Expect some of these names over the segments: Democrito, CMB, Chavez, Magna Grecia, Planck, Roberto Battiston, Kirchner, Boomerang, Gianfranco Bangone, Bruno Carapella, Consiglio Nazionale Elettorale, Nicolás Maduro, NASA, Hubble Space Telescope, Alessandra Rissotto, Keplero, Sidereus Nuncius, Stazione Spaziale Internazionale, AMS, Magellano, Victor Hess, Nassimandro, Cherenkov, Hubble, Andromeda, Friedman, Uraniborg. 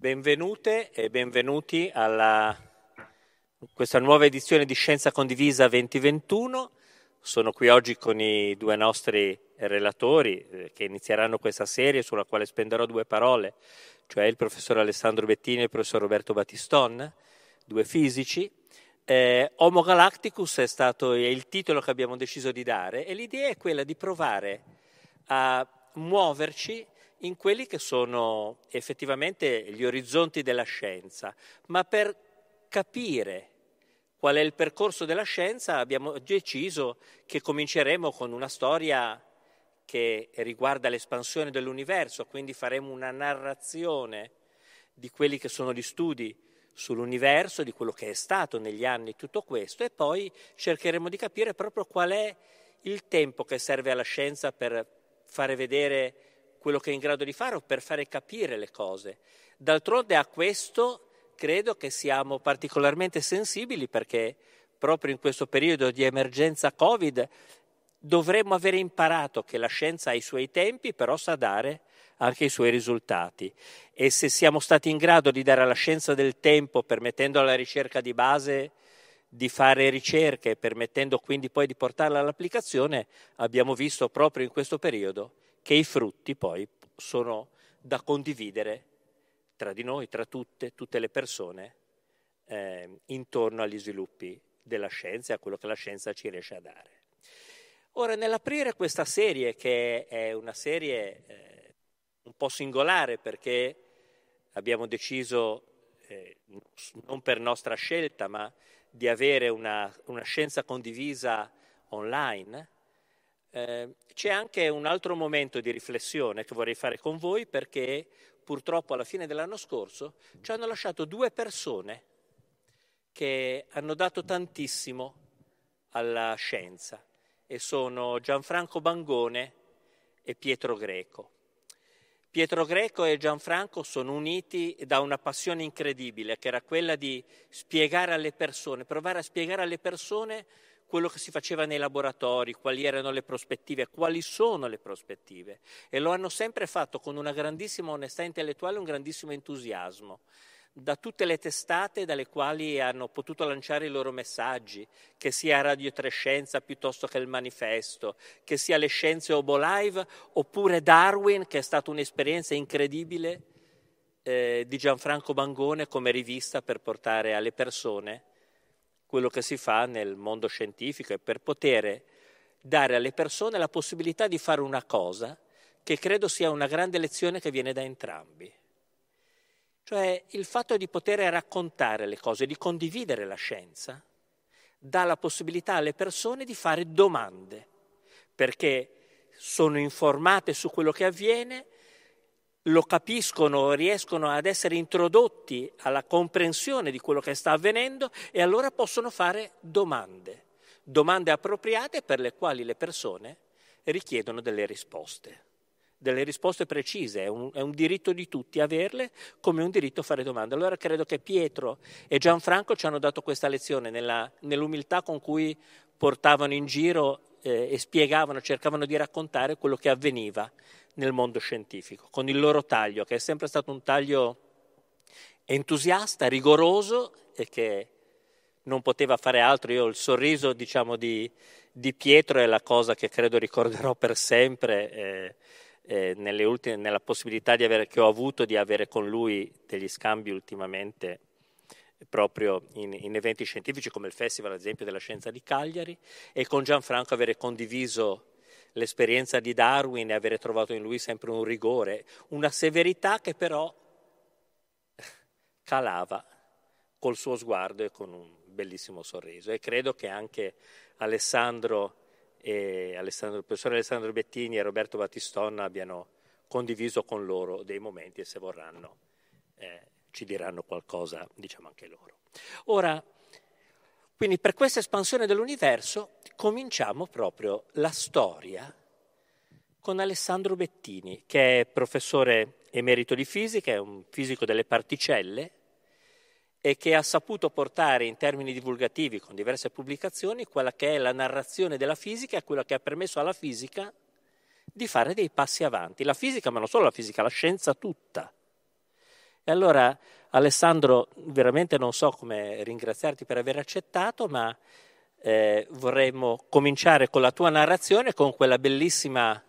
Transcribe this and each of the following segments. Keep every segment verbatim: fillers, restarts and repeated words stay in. Benvenute e benvenuti alla questa nuova edizione di Scienza Condivisa duemilaventuno. Sono qui oggi con i due nostri relatori che inizieranno questa serie sulla quale spenderò due parole, cioè il professor Alessandro Bettini e il professor Roberto Battiston, due fisici. Eh, Homo Galacticus è stato il titolo che abbiamo deciso di dare e l'idea è quella di provare a muoverci in quelli che sono effettivamente gli orizzonti della scienza, ma per capire qual è il percorso della scienza abbiamo deciso che cominceremo con una storia che riguarda l'espansione dell'universo, quindi faremo una narrazione di quelli che sono gli studi sull'universo, di quello che è stato negli anni tutto questo, e poi cercheremo di capire proprio qual è il tempo che serve alla scienza per fare vedere quello che è in grado di fare o per fare capire le cose. D'altronde a questo credo che siamo particolarmente sensibili, perché proprio in questo periodo di emergenza Covid dovremmo aver imparato che la scienza ha i suoi tempi, però sa dare anche i suoi risultati. E se siamo stati in grado di dare alla scienza del tempo, permettendo alla ricerca di base di fare ricerche, permettendo quindi poi di portarla all'applicazione, abbiamo visto proprio in questo periodo che i frutti poi sono da condividere tra di noi, tra tutte, tutte le persone eh, intorno agli sviluppi della scienza e a quello che la scienza ci riesce a dare. Ora, nell'aprire questa serie, che è una serie eh, un po' singolare, perché abbiamo deciso, eh, non per nostra scelta, ma di avere una, una scienza condivisa online, Eh, c'è anche un altro momento di riflessione che vorrei fare con voi, perché purtroppo alla fine dell'anno scorso ci hanno lasciato due persone che hanno dato tantissimo alla scienza, e sono Gianfranco Bangone e Pietro Greco. Pietro Greco e Gianfranco sono uniti da una passione incredibile, che era quella di spiegare alle persone, provare a spiegare alle persone quello che si faceva nei laboratori, quali erano le prospettive, quali sono le prospettive. E lo hanno sempre fatto con una grandissima onestà intellettuale e un grandissimo entusiasmo. Da tutte le testate dalle quali hanno potuto lanciare i loro messaggi, che sia Radio tre Scienza piuttosto che il Manifesto, che sia Le Scienze Obo Live, oppure Darwin, che è stata un'esperienza incredibile eh, di Gianfranco Bangone come rivista per portare alle persone quello che si fa nel mondo scientifico, e per poter dare alle persone la possibilità di fare una cosa che credo sia una grande lezione che viene da entrambi. Cioè il fatto di poter raccontare le cose, di condividere la scienza, dà la possibilità alle persone di fare domande, perché sono informate su quello che avviene, lo capiscono, riescono ad essere introdotti alla comprensione di quello che sta avvenendo, e allora possono fare domande, domande appropriate per le quali le persone richiedono delle risposte, delle risposte precise. È un, è un diritto di tutti averle, come un diritto fare domande. Allora credo che Pietro e Gianfranco ci hanno dato questa lezione nella, nell'umiltà con cui portavano in giro e spiegavano, cercavano di raccontare quello che avveniva nel mondo scientifico, con il loro taglio, che è sempre stato un taglio entusiasta, rigoroso, e che non poteva fare altro. Io il sorriso, diciamo, di, di Pietro è la cosa che credo ricorderò per sempre, eh, eh, nelle ultime, nella possibilità di avere, che ho avuto di avere con lui degli scambi ultimamente, proprio in, in eventi scientifici come il Festival, ad esempio, della Scienza di Cagliari, e con Gianfranco avere condiviso l'esperienza di Darwin e avere trovato in lui sempre un rigore, una severità che però calava col suo sguardo e con un bellissimo sorriso. E credo che anche Alessandro, e Alessandro il professor Alessandro Bettini e Roberto Battiston abbiano condiviso con loro dei momenti, e se vorranno eh, ci diranno qualcosa, diciamo, anche loro. Ora, quindi, per questa espansione dell'universo cominciamo proprio la storia con Alessandro Bettini, che è professore emerito di fisica, è un fisico delle particelle, e che ha saputo portare in termini divulgativi, con diverse pubblicazioni, quella che è la narrazione della fisica, e quella che ha permesso alla fisica di fare dei passi avanti. La fisica, ma non solo la fisica, la scienza tutta. E allora, Alessandro, veramente non so come ringraziarti per aver accettato, ma eh, vorremmo cominciare con la tua narrazione, con quella bellissima,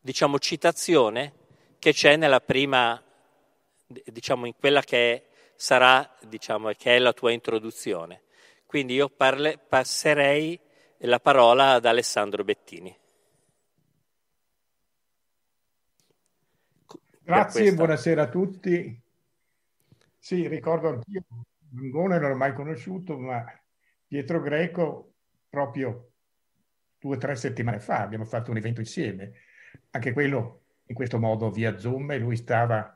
diciamo, citazione che c'è nella prima, diciamo, in quella che è, sarà, diciamo, che è la tua introduzione. Quindi io parle, passerei la parola ad Alessandro Bettini. Grazie, buonasera a tutti. Sì, ricordo anch'io, Bangone non l'ho mai conosciuto, ma Pietro Greco proprio due o tre settimane fa abbiamo fatto un evento insieme, anche quello in questo modo via Zoom, e lui stava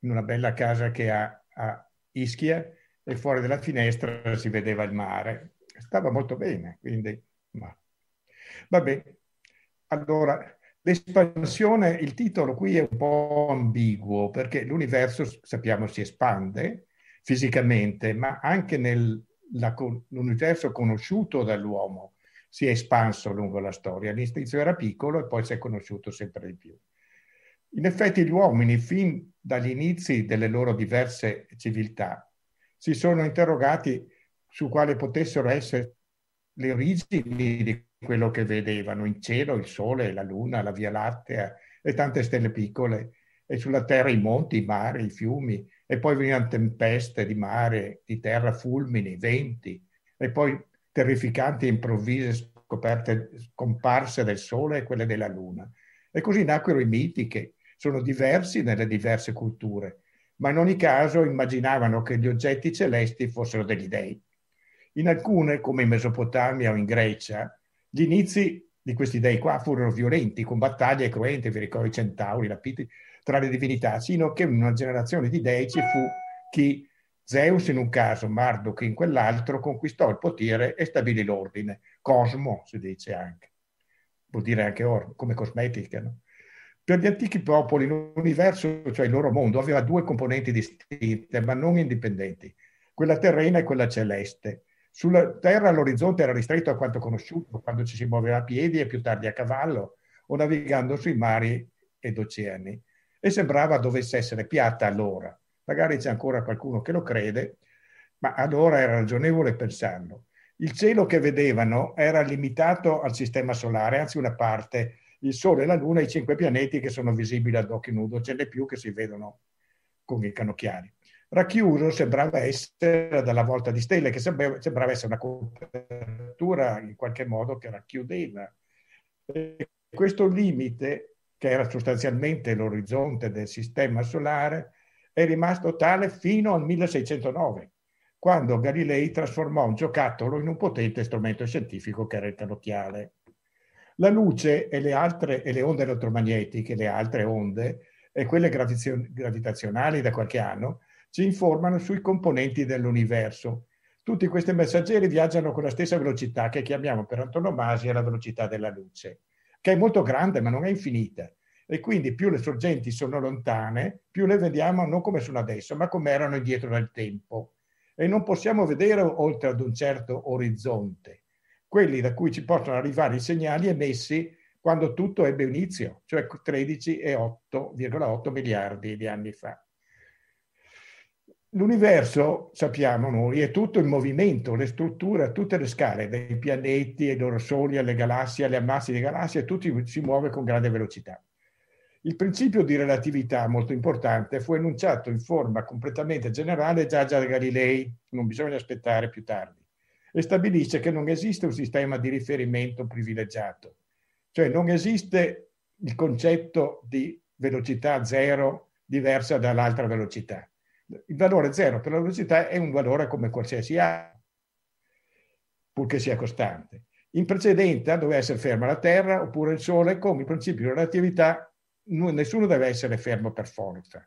in una bella casa che ha a Ischia e fuori dalla finestra si vedeva il mare. Stava molto bene, quindi ma. Va bene. Allora, l'espansione, il titolo qui è un po' ambiguo, perché l'universo, sappiamo, si espande fisicamente, ma anche nel, la, l'universo conosciuto dall'uomo si è espanso lungo la storia. All'inizio era piccolo e poi si è conosciuto sempre di più. In effetti gli uomini, fin dagli inizi delle loro diverse civiltà, si sono interrogati su quale potessero essere le origini di quello che vedevano in cielo, il sole, la luna, la Via Lattea e tante stelle piccole, e sulla terra i monti, i mari, i fiumi, e poi venivano tempeste di mare, di terra, fulmini, venti, e poi terrificanti e improvvise scoperte, scomparse del sole e quelle della luna. E così nacquero i miti, che sono diversi nelle diverse culture, ma in ogni caso immaginavano che gli oggetti celesti fossero degli dei. In alcune, come in Mesopotamia o in Grecia, gli inizi di questi dei qua furono violenti, con battaglie cruenti, vi ricordo i centauri, rapiti, tra le divinità, sino che in una generazione di dei ci fu chi, Zeus in un caso, Marduk in quell'altro, conquistò il potere e stabilì l'ordine. Cosmo, si dice anche. Vuol dire anche or- come cosmetica, no? Per gli antichi popoli l'universo, cioè il loro mondo, aveva due componenti distinte, ma non indipendenti, quella terrena e quella celeste. Sulla terra l'orizzonte era ristretto a quanto conosciuto, quando ci si muoveva a piedi e più tardi a cavallo, o navigando sui mari ed oceani, e sembrava dovesse essere piatta allora. Magari c'è ancora qualcuno che lo crede, ma allora era ragionevole pensarlo. Il cielo che vedevano era limitato al sistema solare, anzi una parte, il Sole, la Luna e i cinque pianeti che sono visibili ad occhio nudo, ce n'è più che si vedono con i cannocchiali. Racchiuso sembrava essere dalla volta di stelle, che sembrava essere una copertura in qualche modo che racchiudeva. E questo limite, che era sostanzialmente l'orizzonte del sistema solare, è rimasto tale fino al milleseicentonove, quando Galilei trasformò un giocattolo in un potente strumento scientifico che era il cannocchiale. La luce e le altre e le onde elettromagnetiche, le altre onde e quelle gravitazionali da qualche anno, ci informano sui componenti dell'universo. Tutti questi messaggeri viaggiano con la stessa velocità, che chiamiamo per antonomasia la velocità della luce, che è molto grande ma non è infinita, e quindi più le sorgenti sono lontane, più le vediamo non come sono adesso, ma come erano indietro nel tempo, e non possiamo vedere oltre ad un certo orizzonte, quelli da cui ci possono arrivare i segnali emessi quando tutto ebbe inizio, cioè tredici virgola otto miliardi di anni fa. L'universo, sappiamo noi, è tutto in movimento, le strutture, tutte le scale, dai pianeti ai loro soli, alle galassie, alle ammassi di galassie, tutto si muove con grande velocità. Il principio di relatività, molto importante, fu enunciato in forma completamente generale già da Galilei, non bisogna aspettare più tardi, e stabilisce che non esiste un sistema di riferimento privilegiato, cioè non esiste il concetto di velocità zero diversa dall'altra velocità. Il valore zero per la velocità è un valore come qualsiasi altro, purché sia costante. In precedenza doveva essere ferma la Terra oppure il Sole. Con il principio di relatività nessuno deve essere fermo per forza.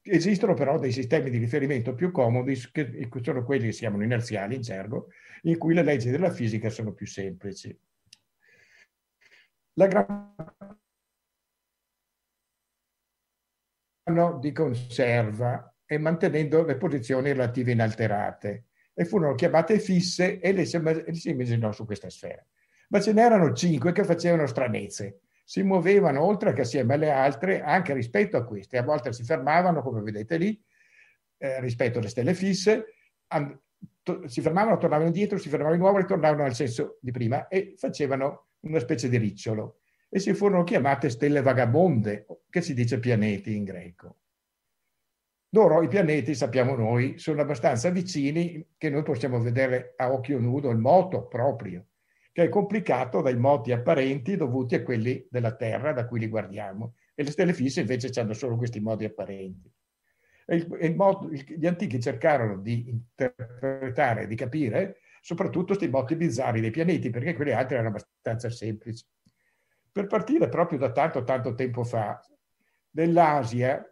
Esistono però dei sistemi di riferimento più comodi, che sono quelli che si chiamano inerziali in gergo, in cui le leggi della fisica sono più semplici. La gran di conserva e mantenendo le posizioni relative inalterate, e furono chiamate fisse e le si immaginò su questa sfera. Ma ce n'erano cinque che facevano stranezze, si muovevano oltre che assieme alle altre anche rispetto a queste, a volte si fermavano come vedete lì, eh, rispetto alle stelle fisse, si fermavano, tornavano indietro, si fermavano di nuovo, ritornavano nel senso di prima e facevano una specie di ricciolo. E si furono chiamate stelle vagabonde, che si dice pianeti in greco. Loro, i pianeti, sappiamo noi, sono abbastanza vicini che noi possiamo vedere a occhio nudo il moto proprio, che è complicato dai moti apparenti dovuti a quelli della Terra da cui li guardiamo. E le stelle fisse invece hanno solo questi moti apparenti. E il, il moto, gli antichi cercarono di interpretare, di capire, soprattutto questi moti bizzarri dei pianeti, perché quelli altri erano abbastanza semplici. Per partire proprio da tanto tanto tempo fa, dell'Asia,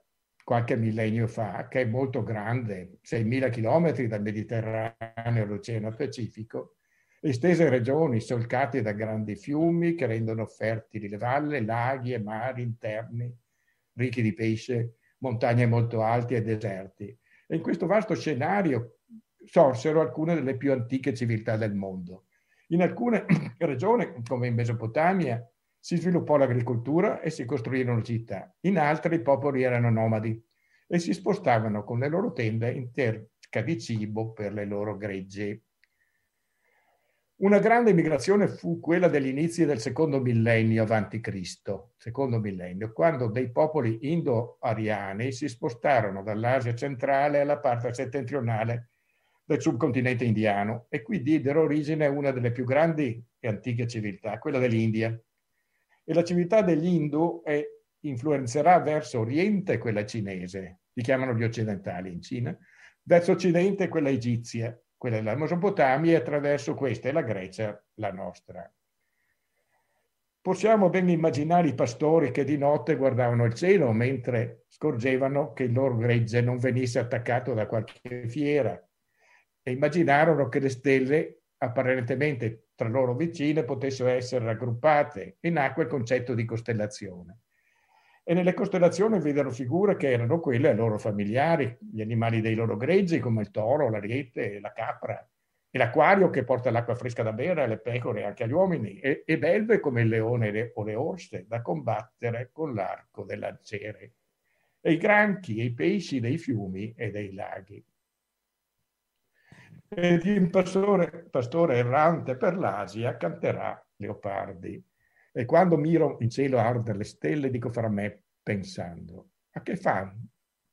qualche millennio fa, che è molto grande, seimila chilometri dal Mediterraneo all'Oceano Pacifico, estese regioni solcate da grandi fiumi che rendono fertili le valli, laghi e mari interni, ricchi di pesce, montagne molto alte e deserti. E in questo vasto scenario sorsero alcune delle più antiche civiltà del mondo. In alcune regioni, come in Mesopotamia, si sviluppò l'agricoltura e si costruirono città. In altre i popoli erano nomadi e si spostavano con le loro tende in cerca di cibo per le loro gregge. Una grande migrazione fu quella degli inizi del secondo millennio avanti Cristo, secondo millennio, quando dei popoli indo-ariani si spostarono dall'Asia centrale alla parte settentrionale del subcontinente indiano e qui diedero origine a una delle più grandi e antiche civiltà, quella dell'India. E la civiltà degli Hindu è, influenzerà verso Oriente quella cinese, li chiamano gli occidentali in Cina, verso Occidente quella egizia, quella della Mesopotamia e attraverso questa è la Grecia, la nostra. Possiamo ben immaginare i pastori che di notte guardavano il cielo mentre scorgevano che il loro gregge non venisse attaccato da qualche fiera e immaginarono che le stelle apparentemente tra loro vicine potessero essere raggruppate e nacque il concetto di costellazione. E nelle costellazioni videro figure che erano quelle ai loro familiari, gli animali dei loro greggi come il toro, l'ariete, la capra, e l'acquario che porta l'acqua fresca da bere alle pecore e anche agli uomini, e, e belve come il leone o le orse da combattere con l'arco del lanciere, e i granchi e i pesci dei fiumi e dei laghi. Ed il pastore, pastore errante per l'Asia canterà leopardi. E quando miro in cielo arder le stelle, dico fra me pensando, a che fan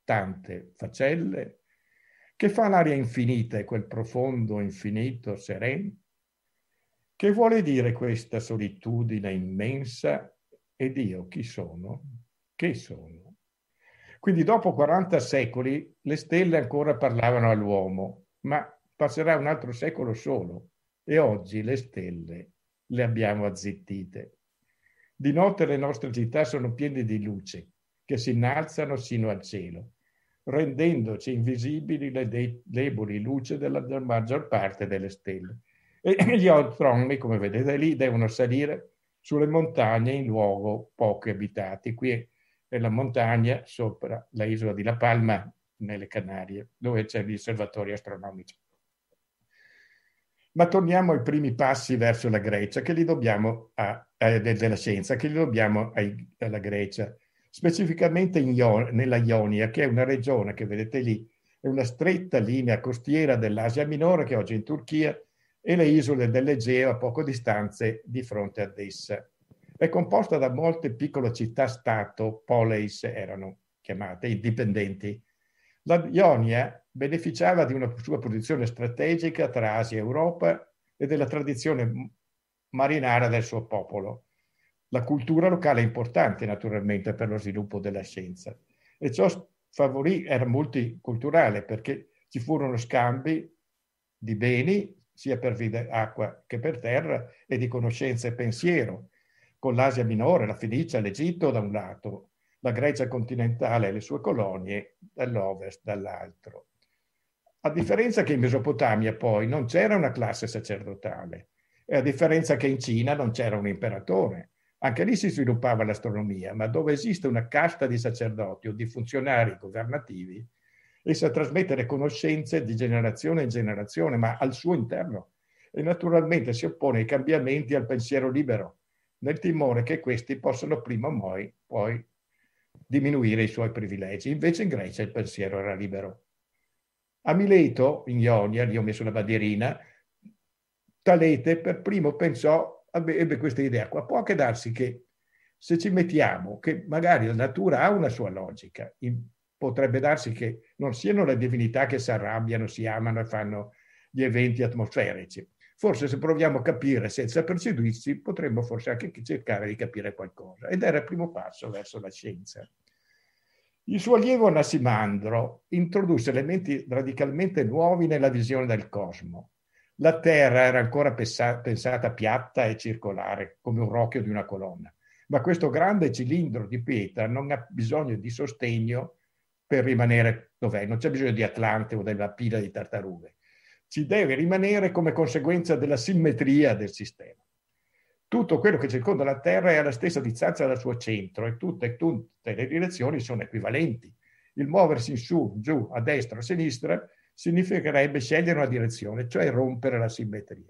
tante facelle? Che fa l'aria infinita e quel profondo infinito sereno? Che vuole dire questa solitudine immensa? Ed io chi sono? Che sono? Quindi dopo quaranta secoli le stelle ancora parlavano all'uomo, ma passerà un altro secolo solo e oggi le stelle le abbiamo azzittite. Di notte le nostre città sono piene di luci che si innalzano sino al cielo, rendendoci invisibili le de- deboli luci della maggior parte delle stelle. E gli astronomi, come vedete lì, devono salire sulle montagne in luogo poco abitati. Qui è la montagna sopra la isola di La Palma, nelle Canarie, dove c'è gli osservatori astronomici. Ma torniamo ai primi passi verso la Grecia, che li dobbiamo a, eh, della scienza, che li dobbiamo ai, alla Grecia, specificamente in Io, nella Ionia, che è una regione che vedete lì, è una stretta linea costiera dell'Asia Minore, che oggi è in Turchia, e le isole dell'Egeo a poco distanze di fronte ad essa. È composta da molte piccole città-stato, poleis erano chiamate, indipendenti. La Ionia beneficiava di una sua posizione strategica tra Asia e Europa e della tradizione marinara del suo popolo. La cultura locale è importante naturalmente per lo sviluppo della scienza e ciò favorì, era multiculturale perché ci furono scambi di beni sia per via acqua che per terra e di conoscenza e pensiero con l'Asia Minore, la Fenicia, l'Egitto da un lato, la Grecia continentale e le sue colonie dall'ovest dall'altro. A differenza che in Mesopotamia poi non c'era una classe sacerdotale e a differenza che in Cina non c'era un imperatore. Anche lì si sviluppava l'astronomia, ma dove esiste una casta di sacerdoti o di funzionari governativi, essa trasmette conoscenze di generazione in generazione, ma al suo interno, e naturalmente si oppone ai cambiamenti al pensiero libero, nel timore che questi possano prima o poi, poi diminuire i suoi privilegi. Invece in Grecia il pensiero era libero. A Mileto, in Ionia, lì ho messo una bandierina, Talete per primo pensò, ebbe questa idea qua. Può anche darsi che se ci mettiamo, che magari la natura ha una sua logica, potrebbe darsi che non siano le divinità che si arrabbiano, si amano e fanno gli eventi atmosferici. Forse se proviamo a capire senza perseguirci, potremmo forse anche cercare di capire qualcosa. Ed era il primo passo verso la scienza. Il suo allievo Nassimandro introdusse elementi radicalmente nuovi nella visione del cosmo. La Terra era ancora pensata piatta e circolare, come un rocchio di una colonna. Ma questo grande cilindro di pietra non ha bisogno di sostegno per rimanere dov'è. Non c'è bisogno di Atlante o della pila di tartarughe. Ci deve rimanere come conseguenza della simmetria del sistema. Tutto quello che circonda la Terra è alla stessa distanza dal suo centro e tutte, tutte le direzioni sono equivalenti. Il muoversi in su, giù, a destra, a sinistra significherebbe scegliere una direzione, cioè rompere la simmetria.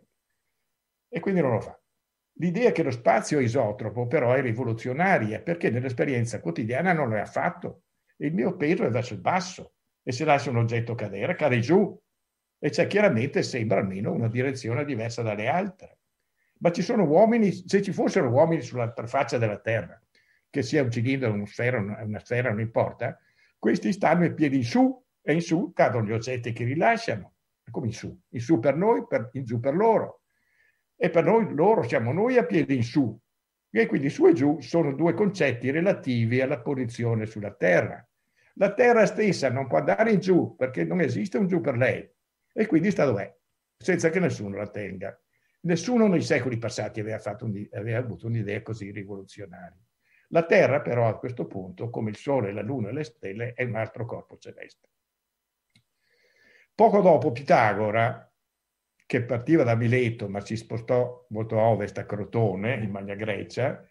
E quindi non lo fa. L'idea che lo spazio è isotropo però è rivoluzionaria perché nell'esperienza quotidiana non lo è affatto. Il mio peso è verso il basso e se lascio un oggetto cadere, cade giù. E c'è chiaramente, sembra almeno, una direzione diversa dalle altre. Ma ci sono uomini, se ci fossero uomini sulla faccia della Terra, che sia un cilindro, una sfera, una sfera, non importa, questi stanno i piedi in su e in su cadono gli oggetti che rilasciano. Come in su? In su per noi, per, in giù per loro. E per noi, loro siamo noi a piedi in su. E quindi su e giù sono due concetti relativi alla posizione sulla Terra. La Terra stessa non può andare in giù perché non esiste un giù per lei. E quindi sta dov'è, senza che nessuno la tenga. Nessuno nei secoli passati aveva, fatto un, aveva avuto un'idea così rivoluzionaria. La Terra però a questo punto, come il Sole, la Luna e le stelle, è un altro corpo celeste. Poco dopo Pitagora, che partiva da Mileto ma si spostò molto a ovest a Crotone, in Magna Grecia,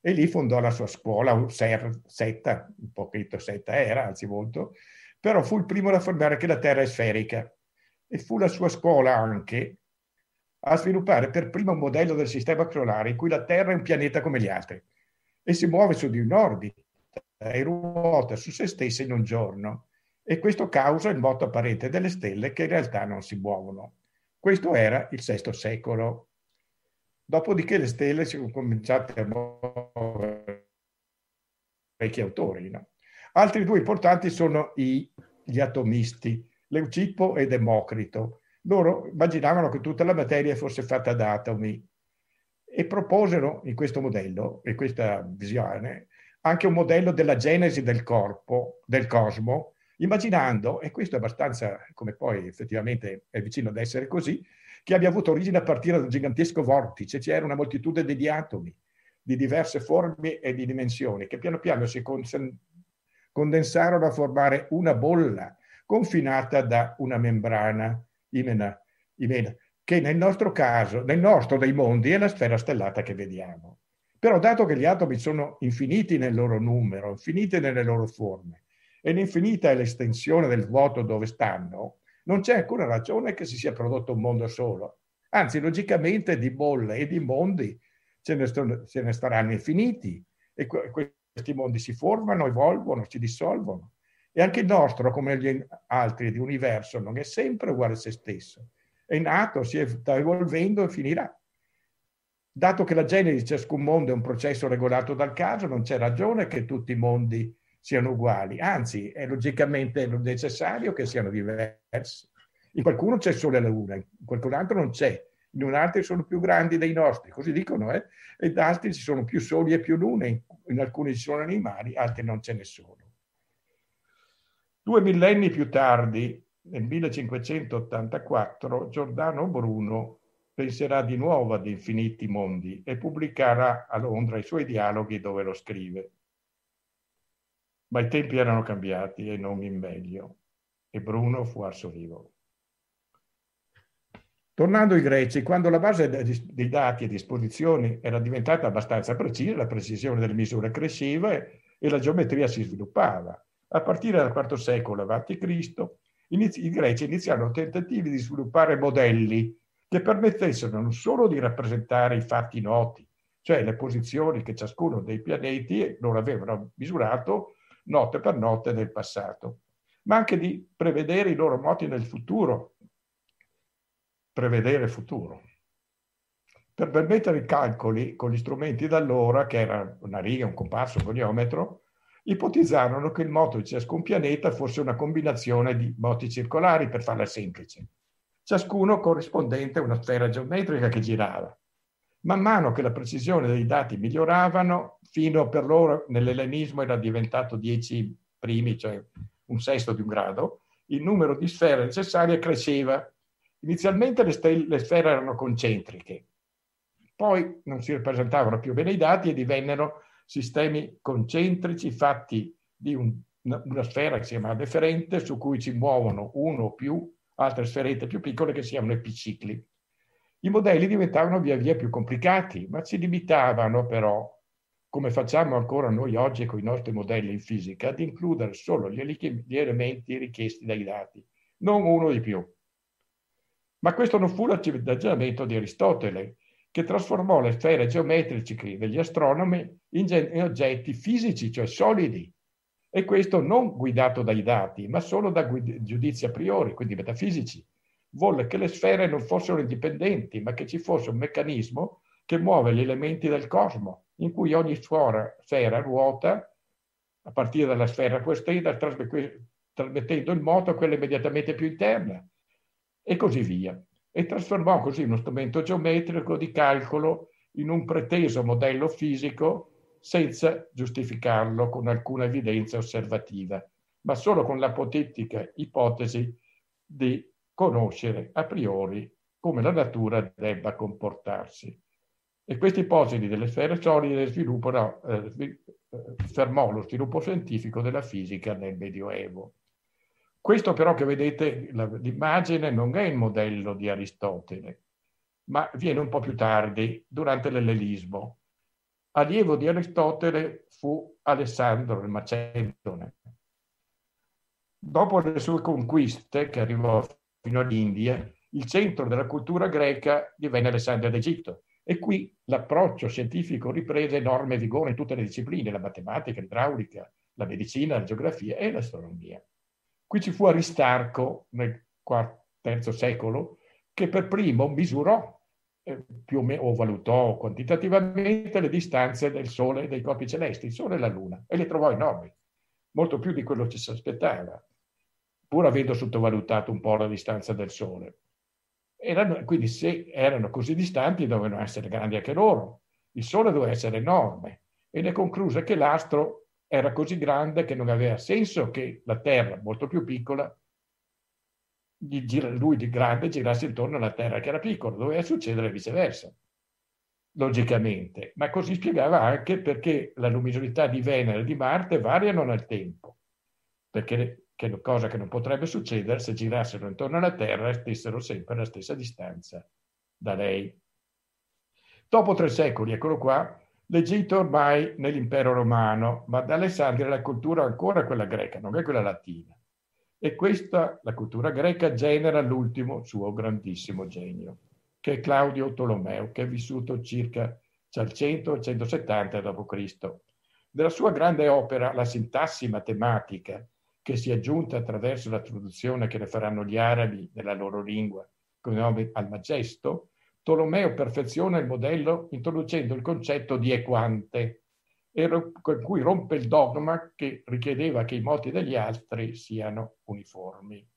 e lì fondò la sua scuola, un ser, setta, un pochetto setta era, anzi molto, però fu il primo ad affermare che la Terra è sferica. E fu la sua scuola anche a sviluppare per primo un modello del sistema solare in cui la Terra è un pianeta come gli altri e si muove su di un'orbita e ruota su se stessa in un giorno. E questo causa il moto apparente delle stelle che in realtà non si muovono. Questo era il sesto secolo. Dopodiché le stelle sono cominciate a muovere vecchi autori. No? Altri due importanti sono i, gli atomisti. Leucippo e Democrito. Loro immaginavano che tutta la materia fosse fatta da atomi e proposero in questo modello, in questa visione, anche un modello della genesi del corpo, del cosmo, immaginando, e questo è abbastanza, come poi effettivamente è vicino ad essere così, che abbia avuto origine a partire da un gigantesco vortice, c'era una moltitudine di atomi, di diverse forme e di dimensioni, che piano piano si condensarono a formare una bolla confinata da una membrana imena, imena, che nel nostro caso, nel nostro dei mondi, è la sfera stellata che vediamo. Però dato che gli atomi sono infiniti nel loro numero, infiniti nelle loro forme, e l'infinita è l'estensione del vuoto dove stanno, non c'è alcuna ragione che si sia prodotto un mondo solo. Anzi, logicamente di bolle e di mondi ce ne, st- ce ne staranno infiniti, e que- questi mondi si formano, evolvono, si dissolvono. E anche il nostro, come gli altri di universo, non è sempre uguale a se stesso. È nato, si sta evolvendo e finirà. Dato che la genesi di ciascun mondo è un processo regolato dal caso, non c'è ragione che tutti i mondi siano uguali. Anzi, è logicamente necessario che siano diversi. In qualcuno c'è il sole e la luna, in qualcun altro non c'è. In un altro sono più grandi dei nostri, così dicono, eh? E in altri ci sono più soli e più lune. In alcuni ci sono animali, altri non ce ne sono. Due millenni più tardi, nel millecinquecentottantaquattro, Giordano Bruno penserà di nuovo ad infiniti mondi e pubblicherà a Londra i suoi dialoghi dove lo scrive. Ma i tempi erano cambiati e non in meglio, e Bruno fu arso vivo. Tornando ai greci, quando la base dei dati a disposizione era diventata abbastanza precisa, la precisione delle misure cresceva e la geometria si sviluppava. A partire dal quarto secolo avanti Cristo, i greci iniziarono tentativi di sviluppare modelli che permettessero non solo di rappresentare i fatti noti, cioè le posizioni che ciascuno dei pianeti non avevano misurato notte per notte nel passato, ma anche di prevedere i loro moti nel futuro. Prevedere futuro. Per permettere i calcoli con gli strumenti d'allora, che era una riga, un compasso, un goniometro, ipotizzarono che il moto di ciascun pianeta fosse una combinazione di moti circolari, per farla semplice, ciascuno corrispondente a una sfera geometrica che girava. Man mano che la precisione dei dati miglioravano, fino per loro nell'ellenismo era diventato dieci primi, cioè un sesto di un grado, il numero di sfere necessarie cresceva. Inizialmente le, stelle, le sfere erano concentriche, poi non si rappresentavano più bene i dati e divennero sistemi concentrici fatti di un, una sfera che si chiama deferente, su cui ci muovono uno o più altre sferette più piccole che si chiamano epicicli. I modelli diventavano via via più complicati, ma si limitavano però, come facciamo ancora noi oggi con i nostri modelli in fisica, ad includere solo gli elementi richiesti dai dati, non uno di più. Ma questo non fu l'atteggiamento di Aristotele, che trasformò le sfere geometriche degli astronomi in oggetti fisici, cioè solidi, e questo non guidato dai dati, ma solo da giudizi a priori, quindi metafisici. Volle che le sfere non fossero indipendenti, ma che ci fosse un meccanismo che muove gli elementi del cosmo, in cui ogni sfera, sfera ruota, a partire dalla sfera coestrina, trasmettendo il moto a quella immediatamente più interna, e così via. E trasformò così uno strumento geometrico di calcolo in un preteso modello fisico, senza giustificarlo con alcuna evidenza osservativa, ma solo con l'ipotetica ipotesi di conoscere a priori come la natura debba comportarsi. E questa ipotesi delle sfere solide sviluppo, no, eh, fermò lo sviluppo scientifico della fisica nel Medioevo. Questo però che vedete, l'immagine, non è il modello di Aristotele, ma viene un po' più tardi, durante l'ellenismo. Allievo di Aristotele fu Alessandro il Macedone. Dopo le sue conquiste, che arrivò fino all'India, il centro della cultura greca divenne Alessandria d'Egitto, e qui l'approccio scientifico riprese enorme vigore in tutte le discipline: la matematica, l'idraulica, la medicina, la geografia e l'astronomia. Qui ci fu Aristarco nel terzo secolo che per primo misurò eh, più o, meno, o valutò quantitativamente le distanze del Sole e dei corpi celesti, il Sole e la Luna, e le trovò enormi, molto più di quello che si aspettava, pur avendo sottovalutato un po' la distanza del Sole. Erano, quindi se erano così distanti dovevano essere grandi anche loro. Il Sole doveva essere enorme e ne concluse che l'astro era così grande che non aveva senso che la Terra, molto più piccola, lui di grande girasse intorno alla Terra che era piccola, doveva succedere viceversa, logicamente. Ma così spiegava anche perché la luminosità di Venere e di Marte variano nel tempo, perché che è una cosa che non potrebbe succedere se girassero intorno alla Terra e stessero sempre alla stessa distanza da lei. Dopo tre secoli, eccolo qua, l'Egitto ormai nell'impero romano, ma da Alessandria la cultura ancora quella greca, non è quella latina. E questa, la cultura greca, genera l'ultimo suo grandissimo genio, che è Claudio Tolomeo, che è vissuto circa dal cento al centosettanta dopo Cristo Della sua grande opera, la sintassi matematica, che si è aggiunta attraverso la traduzione che ne faranno gli arabi nella loro lingua, come nome al Magesto, Tolomeo perfeziona il modello introducendo il concetto di equante, con cui rompe il dogma che richiedeva che i moti degli altri siano uniformi.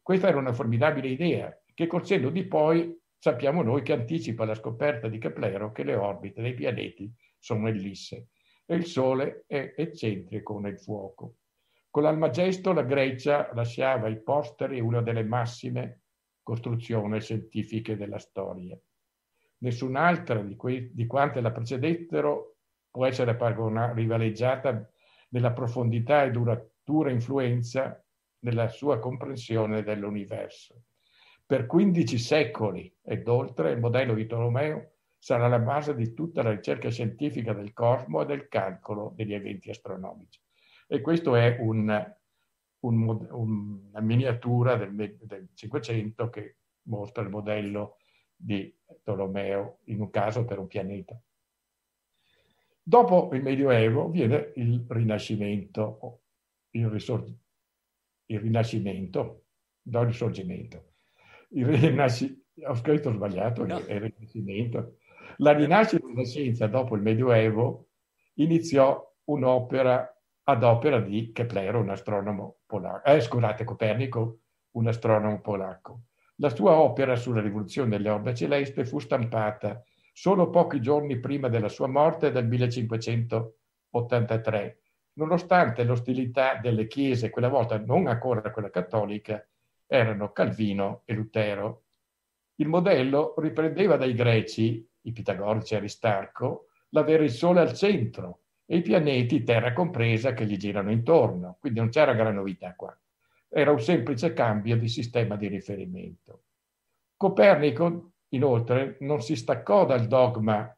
Questa era una formidabile idea, che col senno di poi sappiamo noi che anticipa la scoperta di Keplero che le orbite dei pianeti sono ellisse e il Sole è eccentrico nel fuoco. Con l'Almagesto la Grecia lasciava ai posteri una delle massime costruzioni scientifiche della storia. Nessun'altra di, di quante la precedettero può essere paragonata, rivaleggiata nella profondità e duratura influenza nella sua comprensione dell'universo. Per quindici secoli ed oltre il modello di Tolomeo sarà la base di tutta la ricerca scientifica del cosmo e del calcolo degli eventi astronomici. E questo è un, un, una miniatura del Cinquecento che mostra il modello di Tolomeo, in un caso per un pianeta. Dopo il Medioevo viene il Rinascimento, il il Rinascimento, no, il Risorgimento. Il rinasci... Ho scritto sbagliato, no. il Rinascimento. La rinascita della scienza dopo il Medioevo iniziò un'opera ad opera di Keplero, un astronomo polacco, eh, scusate, Copernico, un astronomo polacco. La sua opera sulla rivoluzione dell'orbe celeste fu stampata solo pochi giorni prima della sua morte, del millecinquecentottantatré, nonostante l'ostilità delle chiese, quella volta non ancora quella cattolica, erano Calvino e Lutero. Il modello riprendeva dai greci, i pitagorici e Aristarco, l'avere il Sole al centro e i pianeti, Terra compresa, che gli girano intorno, quindi non c'era gran novità qua. Era un semplice cambio di sistema di riferimento. Copernico, inoltre, non si staccò dal dogma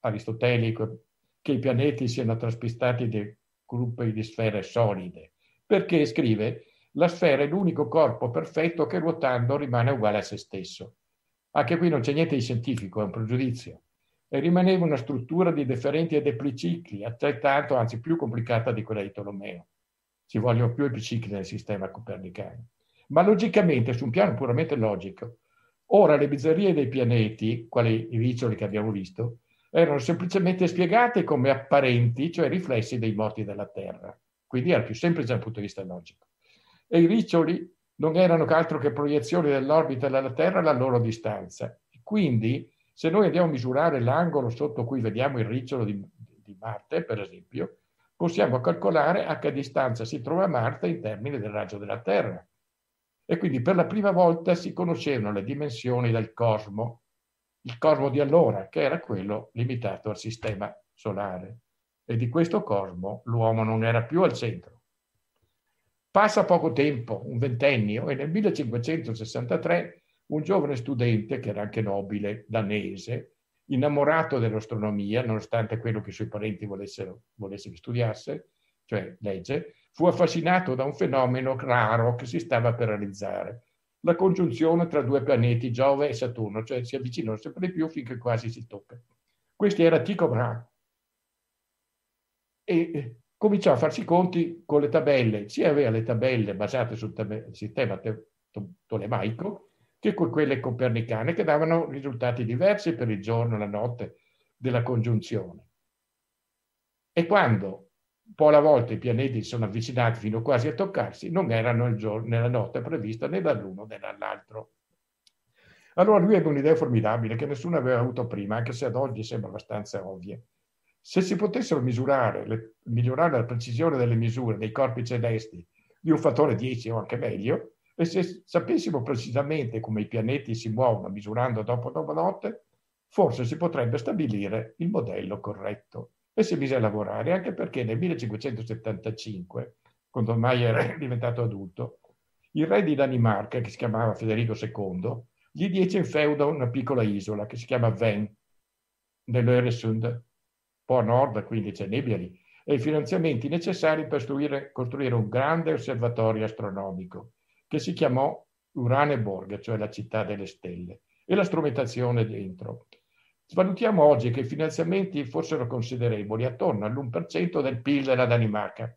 aristotelico che i pianeti siano traspistati dai gruppi di sfere solide, perché, scrive, la sfera è l'unico corpo perfetto che ruotando rimane uguale a se stesso. Anche qui non c'è niente di scientifico, è un pregiudizio. E rimaneva una struttura di deferenti ed epicicli, altrettanto, anzi più complicata di quella di Tolomeo. Ci vogliono più epicicli nel sistema copernicano. Ma logicamente, su un piano puramente logico, ora le bizzarrie dei pianeti, quali i riccioli che abbiamo visto, erano semplicemente spiegate come apparenti, cioè riflessi dei morti della Terra. Quindi era più semplice dal punto di vista logico. E i riccioli non erano altro che proiezioni dell'orbita della Terra alla loro distanza. Quindi, se noi andiamo a misurare l'angolo sotto cui vediamo il ricciolo di, di Marte, per esempio, possiamo calcolare a che distanza si trova Marte in termini del raggio della Terra. E quindi per la prima volta si conoscevano le dimensioni del cosmo, il cosmo di allora, che era quello limitato al sistema solare. E di questo cosmo l'uomo non era più al centro. Passa poco tempo, un ventennio, e nel millecinquecentosessantatré... un giovane studente, che era anche nobile, danese, innamorato dell'astronomia, nonostante quello che i suoi parenti volessero, volessero che studiasse, cioè legge, fu affascinato da un fenomeno raro che si stava per realizzare, la congiunzione tra due pianeti, Giove e Saturno, cioè si avvicinano sempre di più finché quasi si toccano. Questo era Tycho Brahe. E cominciò a farsi i conti con le tabelle, si aveva le tabelle basate sul tab- sistema te- to- tolemaico, che quelle copernicane, che davano risultati diversi per il giorno e la notte della congiunzione. E quando, un po' alla volta, i pianeti sono avvicinati fino quasi a toccarsi, non erano il giorno, nella notte prevista né dall'uno né dall'altro. Allora lui ebbe un'idea formidabile che nessuno aveva avuto prima, anche se ad oggi sembra abbastanza ovvia. Se si potessero misurare, le, migliorare la precisione delle misure dei corpi celesti di un fattore dieci o anche meglio, e se sapessimo precisamente come i pianeti si muovono misurando dopo dopo notte, forse si potrebbe stabilire il modello corretto. E si mise a lavorare, anche perché nel millecinquecentosettantacinque, quando ormai era diventato adulto, il re di Danimarca, che si chiamava Federico secondo, gli diede in feudo una piccola isola che si chiama Ven, nell'Øresund, un po' a nord, quindi c'è nebbia lì, e i finanziamenti necessari per costruire, costruire un grande osservatorio astronomico, che si chiamò Uraniborg, cioè la città delle stelle, e la strumentazione dentro. Svalutiamo oggi che i finanziamenti fossero considerevoli, attorno all'uno per cento del P I L della Danimarca,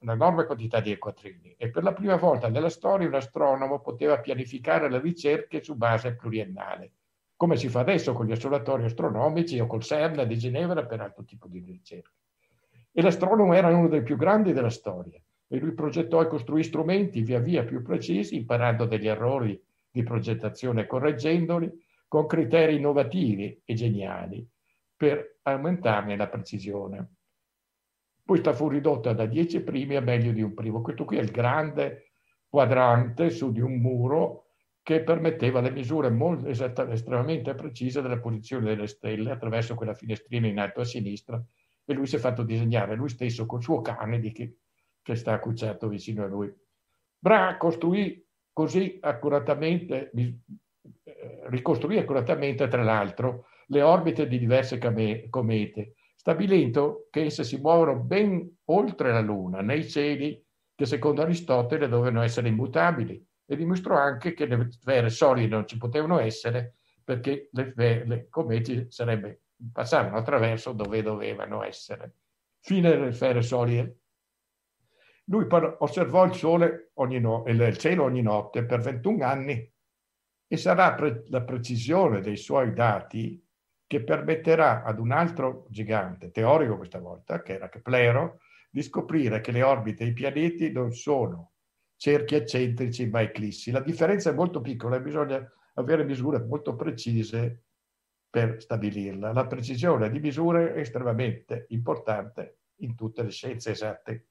una enorme quantità di quattrini, e per la prima volta nella storia un astronomo poteva pianificare le ricerche su base pluriennale, come si fa adesso con gli osservatori astronomici o col CERN di Ginevra per altro tipo di ricerche. E l'astronomo era uno dei più grandi della storia, e lui progettò e costruì strumenti via via più precisi, imparando degli errori di progettazione e correggendoli, con criteri innovativi e geniali, per aumentarne la precisione. Questa fu ridotta da dieci primi a meglio di un primo. Questo qui è il grande quadrante su di un muro che permetteva le misure molto, estremamente precise della posizione delle stelle attraverso quella finestrina in alto a sinistra, e lui si è fatto disegnare lui stesso col suo cane di che che sta accucciato vicino a lui. Brahe costruì così accuratamente, ricostruì accuratamente, tra l'altro, le orbite di diverse comete, stabilendo che esse si muovono ben oltre la Luna, nei cieli che secondo Aristotele dovevano essere immutabili, e dimostrò anche che le sfere solide non ci potevano essere perché le, le comete sarebbe, passavano attraverso dove dovevano essere. Fine delle sfere solide. Lui osservò il sole ogni no- il cielo ogni notte per ventuno anni e sarà pre- la precisione dei suoi dati che permetterà ad un altro gigante, teorico questa volta, che era Keplero, di scoprire che le orbite dei pianeti non sono cerchi eccentrici ma eclissi. La differenza è molto piccola e bisogna avere misure molto precise per stabilirla. La precisione di misure è estremamente importante in tutte le scienze esatte.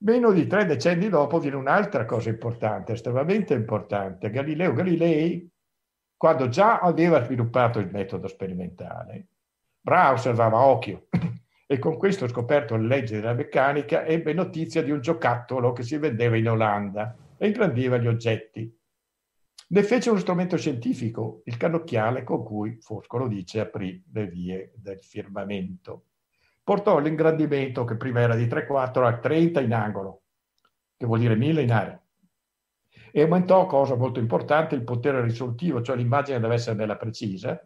Meno di tre decenni dopo viene un'altra cosa importante, estremamente importante. Galileo Galilei, quando già aveva sviluppato il metodo sperimentale, Brahe osservava a occhio e con questo scoperto le leggi della meccanica ebbe notizia di un giocattolo che si vendeva in Olanda e ingrandiva gli oggetti. Ne fece uno strumento scientifico, il cannocchiale con cui, Foscolo dice, aprì le vie del firmamento. Portò l'ingrandimento, che prima era di tre quattro, a trenta in angolo, che vuol dire mille in aria, e aumentò, cosa molto importante, il potere risolutivo, cioè l'immagine deve essere bella precisa,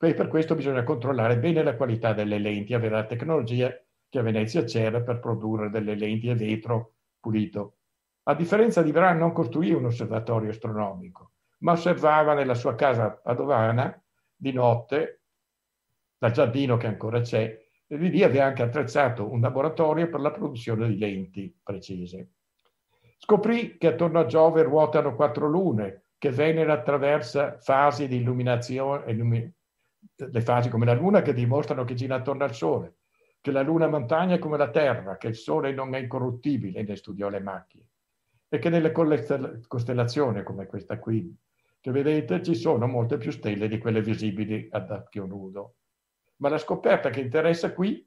e per questo bisogna controllare bene la qualità delle lenti, avere la tecnologia che a Venezia c'era per produrre delle lenti a vetro pulito. A differenza di Brahe, non costruì un osservatorio astronomico, ma osservava nella sua casa padovana di notte, dal giardino che ancora c'è, e di lì aveva anche attrezzato un laboratorio per la produzione di lenti precise. Scoprì che attorno a Giove ruotano quattro lune, che Venere attraversa fasi di illuminazione, illumi- le fasi come la luna che dimostrano che gira attorno al Sole, che la luna montagna è come la Terra, che il Sole non è incorruttibile, ne studiò le macchie, e che nelle costellazioni come questa qui, che vedete, ci sono molte più stelle di quelle visibili ad occhio nudo. Ma la scoperta che interessa qui,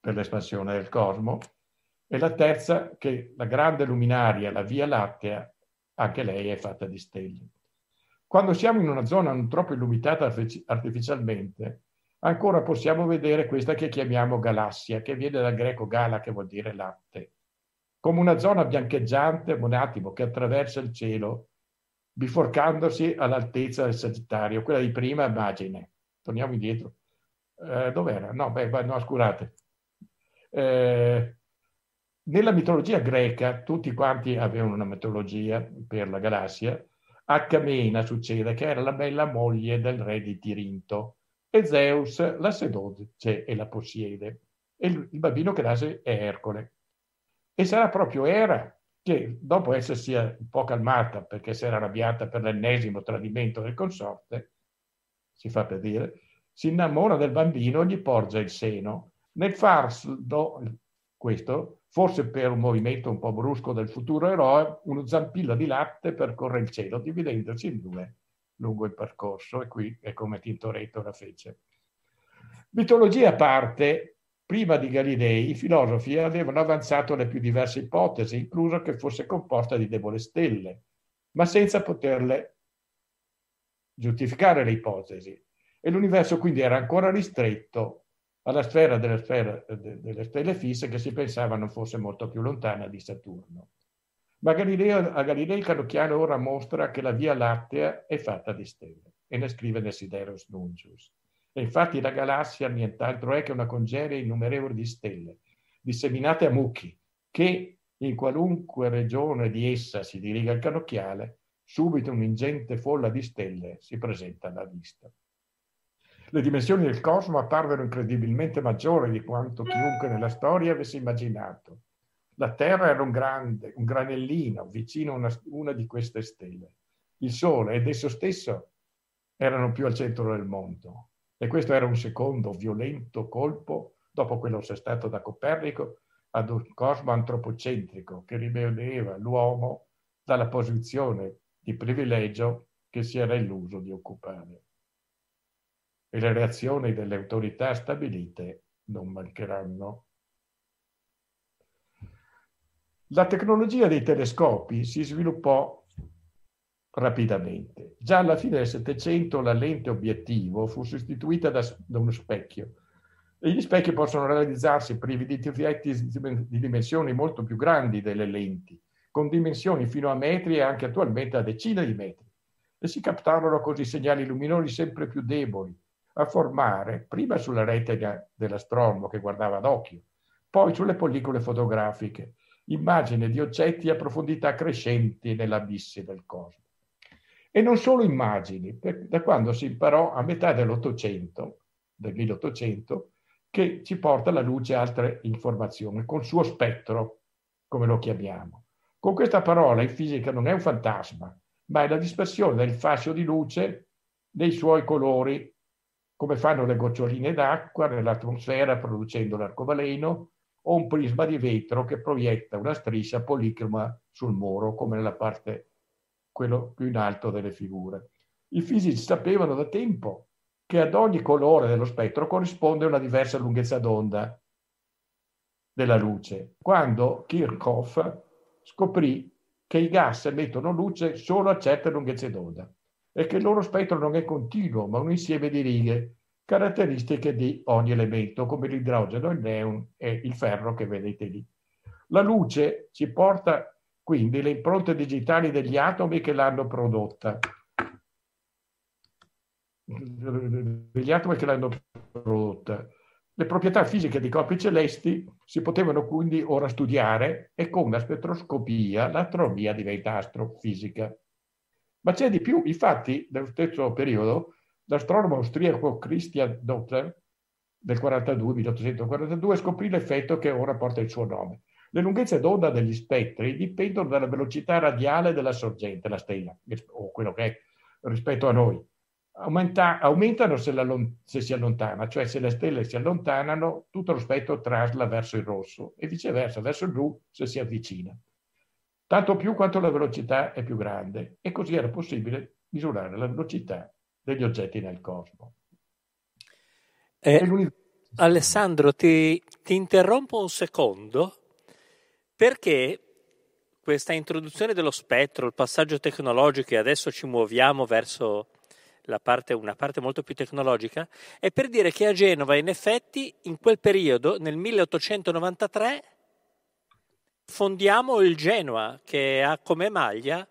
per l'espansione del cosmo, è la terza, che la grande luminaria, la Via Lattea, anche lei è fatta di stelle. Quando siamo in una zona non troppo illuminata artificialmente, ancora possiamo vedere questa che chiamiamo galassia, che viene dal greco gala, che vuol dire latte, come una zona biancheggiante, un attimo, che attraversa il cielo, biforcandosi all'altezza del Sagittario, quella di prima immagine. Torniamo indietro. Eh, dov'era? No, beh, no, scusate. Eh, nella mitologia greca, tutti quanti avevano una mitologia per la galassia. Acamena succede che era la bella moglie del re di Tirinto e Zeus la seduce e la possiede. E il bambino che nasce è Ercole. E sarà proprio Era che, dopo essersi un po' calmata perché si era arrabbiata per l'ennesimo tradimento del consorte, si fa per dire, si innamora del bambino e gli porge il seno. Nel farlo, questo, forse per un movimento un po' brusco del futuro eroe, uno zampillo di latte percorre il cielo, dividendosi in due lungo il percorso, e qui è come Tintoretto la fece. Mitologia a parte, prima di Galilei, i filosofi avevano avanzato le più diverse ipotesi, incluso che fosse composta di debole stelle, ma senza poterle giustificare le ipotesi. E l'universo quindi era ancora ristretto alla sfera delle, sfera delle stelle fisse, che si pensava non fosse molto più lontana di Saturno. Ma Galileo, a Galilei il cannocchiale ora mostra che la Via Lattea è fatta di stelle, e ne scrive nel Sidereus Nuncius. E infatti la galassia nient'altro è che una congerie innumerevole di stelle, disseminate a mucchi, che in qualunque regione di essa si diriga il cannocchiale, subito un'ingente folla di stelle si presenta alla vista. Le dimensioni del cosmo apparvero incredibilmente maggiori di quanto chiunque nella storia avesse immaginato. La Terra era un, grande, un granellino vicino a una, una di queste stelle. Il Sole ed esso stesso erano più al centro del mondo. E questo era un secondo violento colpo, dopo quello assestato da Copernico, ad un cosmo antropocentrico che rivedeva l'uomo dalla posizione di privilegio che si era illuso di occupare. E le reazioni delle autorità stabilite non mancheranno. La tecnologia dei telescopi si sviluppò rapidamente. Già alla fine del Settecento la lente obiettivo fu sostituita da, da uno specchio. E gli specchi possono realizzarsi privi di difetti di dimensioni molto più grandi delle lenti, con dimensioni fino a metri e anche attualmente a decine di metri. E si captarono così segnali luminosi sempre più deboli, a formare, prima sulla retina dell'astronomo che guardava ad occhio, Poi sulle pellicole fotografiche, immagine di oggetti a profondità crescenti nell'abisse del cosmo. E non solo immagini, da quando si imparò a metà dell'Ottocento, del milleottocento, che ci porta alla luce altre informazioni, col suo spettro, come lo chiamiamo. Con questa parola in fisica non è un fantasma, ma è la dispersione del fascio di luce nei suoi colori, come fanno le goccioline d'acqua nell'atmosfera producendo l'arcobaleno, o un prisma di vetro che proietta una striscia policroma sul muro, come nella parte, quello più in alto delle figure. I fisici sapevano da tempo che ad ogni colore dello spettro corrisponde una diversa lunghezza d'onda della luce, quando Kirchhoff scoprì che i gas emettono luce solo a certe lunghezze d'onda e che il loro spettro non è continuo, ma un insieme di righe, caratteristiche di ogni elemento, come l'idrogeno, il neon e il ferro che vedete lì. La luce ci porta quindi le impronte digitali degli atomi che l'hanno prodotta. Degli atomi che l'hanno prodotta. Le proprietà fisiche dei corpi celesti si potevano quindi ora studiare e con la spettroscopia l'astronomia diventa astrofisica. Ma c'è di più, infatti, nello stesso periodo, l'astronomo austriaco Christian Doppler del milleottocentoquarantadue scoprì l'effetto che ora porta il suo nome. Le lunghezze d'onda degli spettri dipendono dalla velocità radiale della sorgente, la stella, o quello che è rispetto a noi. Aumenta, aumentano se, la, se si allontana, cioè se le stelle si allontanano, tutto lo spettro trasla verso il rosso e viceversa, verso il blu se si avvicina. Tanto più quanto la velocità è più grande, e così era possibile misurare la velocità degli oggetti nel cosmo. Eh, Alessandro, ti, ti interrompo un secondo, perché questa introduzione dello spettro, il passaggio tecnologico, e adesso ci muoviamo verso la parte, una parte molto più tecnologica, è per dire che a Genova, in effetti, in quel periodo, nel milleottocentonovantatré, fondiamo il Genoa, che ha come maglia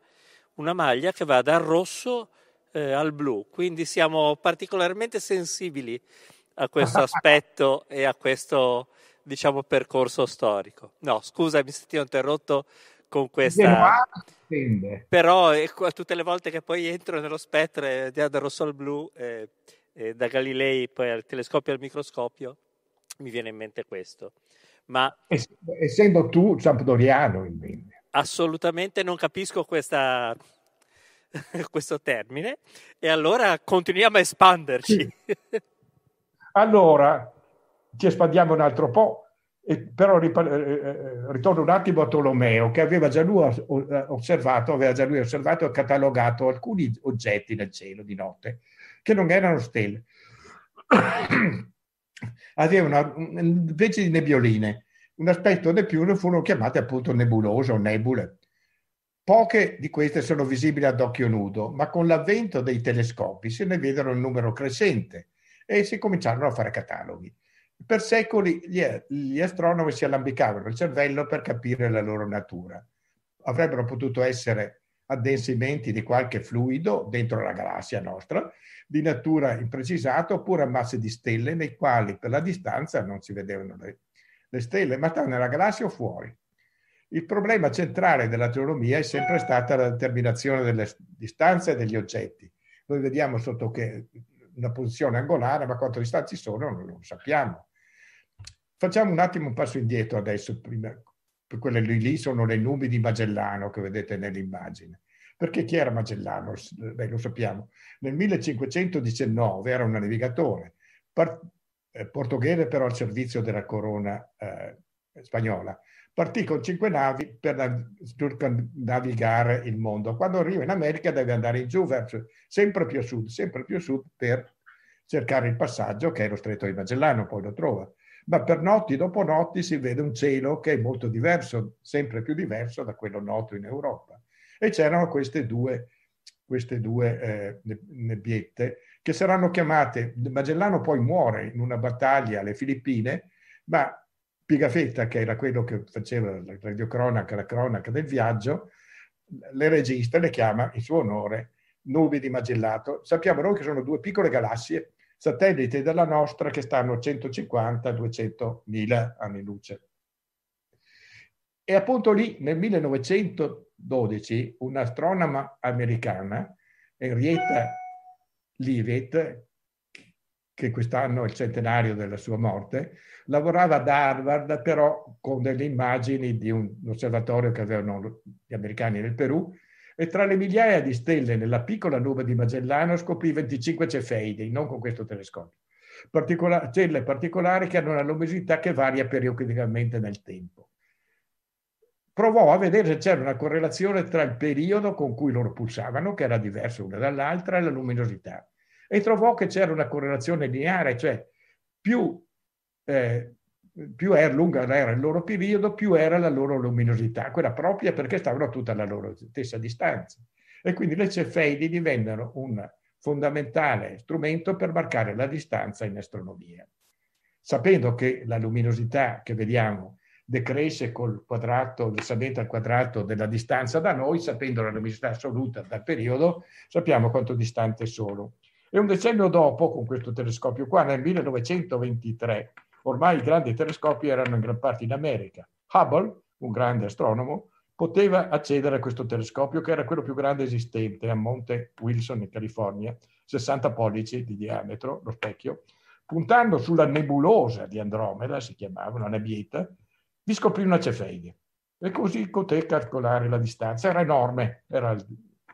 una maglia che va dal rosso eh, al blu, quindi siamo particolarmente sensibili a questo aspetto e a questo, diciamo, percorso storico. No, scusa, mi sentivo interrotto con questa, però eh, tutte le volte che poi entro nello spettro eh, dal rosso al blu, eh, eh, da Galilei poi al telescopio e al microscopio, mi viene in mente questo. Ma essendo tu sampdoriano, invece, assolutamente non capisco questa, questo termine, e allora continuiamo a espanderci. Sì. Allora ci espandiamo un altro po', però ritorno un attimo a Tolomeo, che aveva già lui osservato, aveva già lui osservato e catalogato alcuni oggetti nel cielo di notte che non erano stelle. Avevano invece di nebbioline un aspetto nebbiolo, furono chiamate appunto nebulose o nebule. Poche di queste sono visibili ad occhio nudo, ma con l'avvento dei telescopi se ne videro un numero crescente e si cominciarono a fare cataloghi. Per secoli gli, gli astronomi si allambicavano il cervello per capire la loro natura. Avrebbero potuto essere addensamenti di qualche fluido dentro la galassia nostra, di natura imprecisata, oppure ammasse di stelle nei quali per la distanza non si vedevano le, le stelle, ma stavano nella galassia o fuori. Il problema centrale dell'astronomia è sempre stata la determinazione delle distanze degli oggetti. Noi vediamo sotto che una posizione angolare, ma quanto distanti sono non lo sappiamo. Facciamo un attimo un passo indietro adesso, prima, quelle lì sono le nubi di Magellano che vedete nell'immagine. Perché chi era Magellano? Beh, lo sappiamo. Nel millecinquecentodiciannove era un navigatore part- portoghese, però al servizio della corona eh, spagnola. Partì con cinque navi per nav- navigare il mondo. Quando arriva in America deve andare in giù, verso, sempre più a sud, sempre più a sud, per cercare il passaggio che è lo stretto di Magellano, poi lo trova. Ma per notti dopo notti si vede un cielo che è molto diverso, sempre più diverso da quello noto in Europa. E c'erano queste due, queste due eh, nebbiette che saranno chiamate. Magellano poi muore in una battaglia alle Filippine, ma Pigafetta, che era quello che faceva la radiocronaca, la cronaca del viaggio, le registra e le chiama in suo onore nubi di Magellato. Sappiamo noi che sono due piccole galassie satellite della nostra che stanno a centocinquanta duecentomila anni luce. E appunto lì nel millenovecentododici un'astronoma americana, Henrietta Leavitt, che quest'anno è il centenario della sua morte, lavorava ad Harvard però con delle immagini di un osservatorio che avevano gli americani nel Perù, e tra le migliaia di stelle nella piccola nube di Magellano scoprì venticinque cefeidi, non con questo telescopio, particola- stelle particolari che hanno una luminosità che varia periodicamente nel tempo. Provò a vedere se c'era una correlazione tra il periodo con cui loro pulsavano, che era diverso una dall'altra, e la luminosità. E trovò che c'era una correlazione lineare, cioè più, eh, più era lunga era il loro periodo, più era la loro luminosità, quella propria perché stavano tutta alla loro stessa distanza. E quindi le cefeidi divennero un fondamentale strumento per marcare la distanza in astronomia. Sapendo che la luminosità che vediamo decresce col quadrato, risalente al quadrato della distanza da noi, sapendo la luminosità assoluta dal periodo, sappiamo quanto distante sono. E un decennio dopo, con questo telescopio qua, nel millenovecentoventitré, ormai i grandi telescopi erano in gran parte in America. Hubble, un grande astronomo, poteva accedere a questo telescopio, che era quello più grande esistente a Monte Wilson in California, sessanta pollici di diametro, lo specchio, puntando sulla nebulosa di Andromeda, si chiamava una nebbietta, vi scoprì una cefeide. E così poté calcolare la distanza. Era enorme, era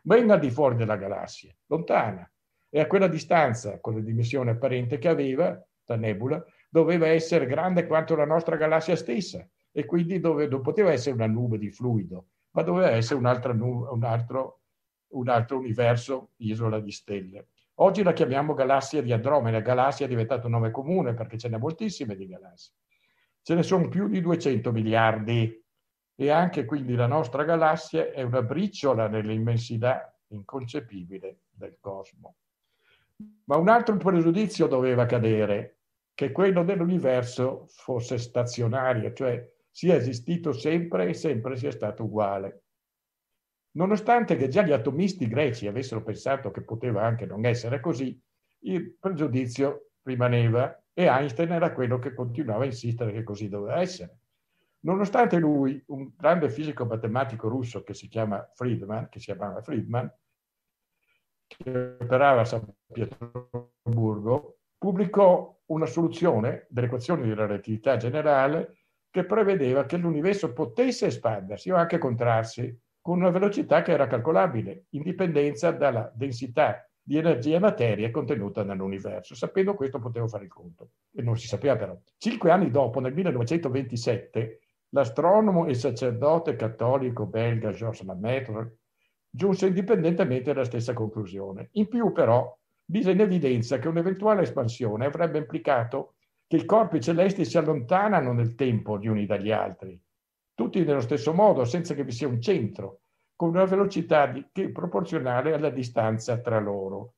ben al di fuori della galassia, lontana. E a quella distanza, con la dimensione apparente che aveva, la nebula, doveva essere grande quanto la nostra galassia stessa, e quindi dove, non poteva essere una nube di fluido, ma doveva essere un'altra nube, un, altro, un altro universo, isola di stelle. Oggi la chiamiamo galassia di Andromeda, galassia è diventato un nome comune perché ce ne sono moltissime di galassie. Ce ne sono più di duecento miliardi, e anche quindi la nostra galassia è una briciola nell'immensità inconcepibile del cosmo. Ma un altro pregiudizio doveva cadere, che quello dell'universo fosse stazionario, cioè sia esistito sempre e sempre sia stato uguale. Nonostante che già gli atomisti greci avessero pensato che poteva anche non essere così, il pregiudizio rimaneva e Einstein era quello che continuava a insistere che così doveva essere. Nonostante lui, un grande fisico matematico russo che si chiama Friedman, che si chiamava Friedman, che operava a San Pietroburgo, pubblicò una soluzione delle equazioni della relatività generale che prevedeva che l'universo potesse espandersi o anche contrarsi con una velocità che era calcolabile, in dipendenza dalla densità di energia e materia contenuta nell'universo. Sapendo questo potevo fare il conto, e non si sapeva però. Cinque anni dopo, nel millenovecentoventisette, l'astronomo e sacerdote cattolico belga Georges Lemaître giunse indipendentemente alla stessa conclusione. In più, però, mise in evidenza che un'eventuale espansione avrebbe implicato che i corpi celesti si allontanano nel tempo gli uni dagli altri, tutti nello stesso modo, senza che vi sia un centro, con una velocità di, che è proporzionale alla distanza tra loro.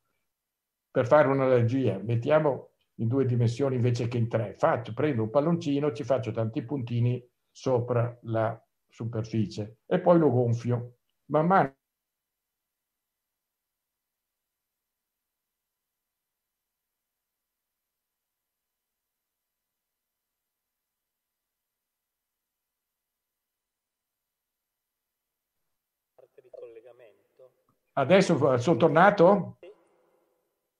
Per fare un'analogia, mettiamo in due dimensioni invece che in tre. Faccio, prendo un palloncino, ci faccio tanti puntini sopra la superficie e poi lo gonfio. Man mano Adesso sono tornato?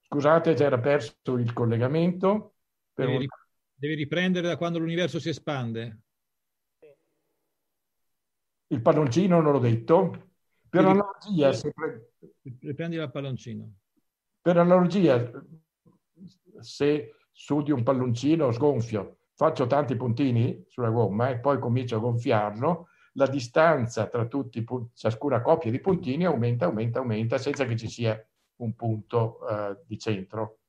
Scusate, c'era perso il collegamento. Per devi, un... devi riprendere da quando l'universo si espande. Il palloncino non l'ho detto. Per devi... analogia... Se... Riprendi il palloncino. Per analogia, se su di un palloncino sgonfio faccio tanti puntini sulla gomma e poi comincio a gonfiarlo, la distanza tra tutti, ciascuna coppia di puntini aumenta, aumenta, aumenta, senza che ci sia un punto eh, di centro.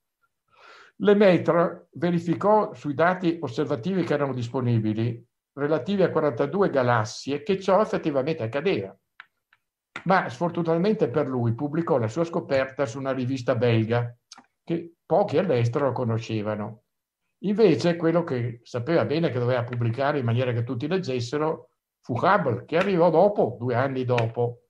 Lemaître verificò sui dati osservativi che erano disponibili, relativi a quarantadue galassie, che ciò effettivamente accadeva. Ma sfortunatamente per lui pubblicò la sua scoperta su una rivista belga, che pochi all'estero conoscevano. Invece quello che sapeva bene che doveva pubblicare in maniera che tutti leggessero fu Hubble, che arrivò dopo, due anni dopo,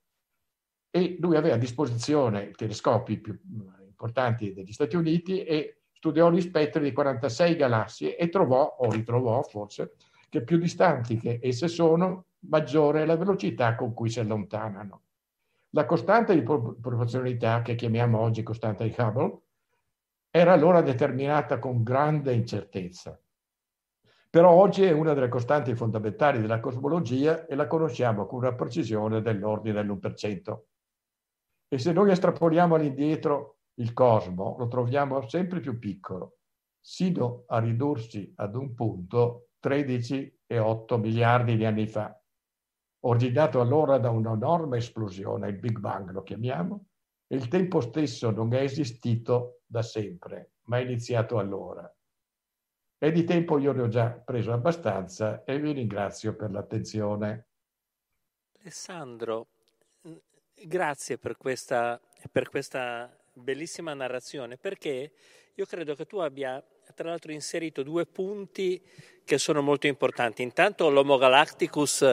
e lui aveva a disposizione i telescopi più importanti degli Stati Uniti e studiò gli spettri di quarantasei galassie e trovò, o ritrovò forse, che più distanti che esse sono, maggiore è la velocità con cui si allontanano. La costante di proporzionalità, che chiamiamo oggi costante di Hubble, era allora determinata con grande incertezza. Però oggi è una delle costanti fondamentali della cosmologia e la conosciamo con una precisione dell'ordine dell'uno per cento. E se noi estrapoliamo all'indietro il cosmo, lo troviamo sempre più piccolo, sino a ridursi ad un punto tredici virgola otto miliardi di anni fa, originato allora da un'enorme esplosione, il Big Bang lo chiamiamo, e il tempo stesso non è esistito da sempre, ma è iniziato allora. E di tempo io ne ho già preso abbastanza e vi ringrazio per l'attenzione. Alessandro, grazie per questa, per questa bellissima narrazione, perché io credo che tu abbia tra l'altro inserito due punti che sono molto importanti. Intanto l'Homo Galacticus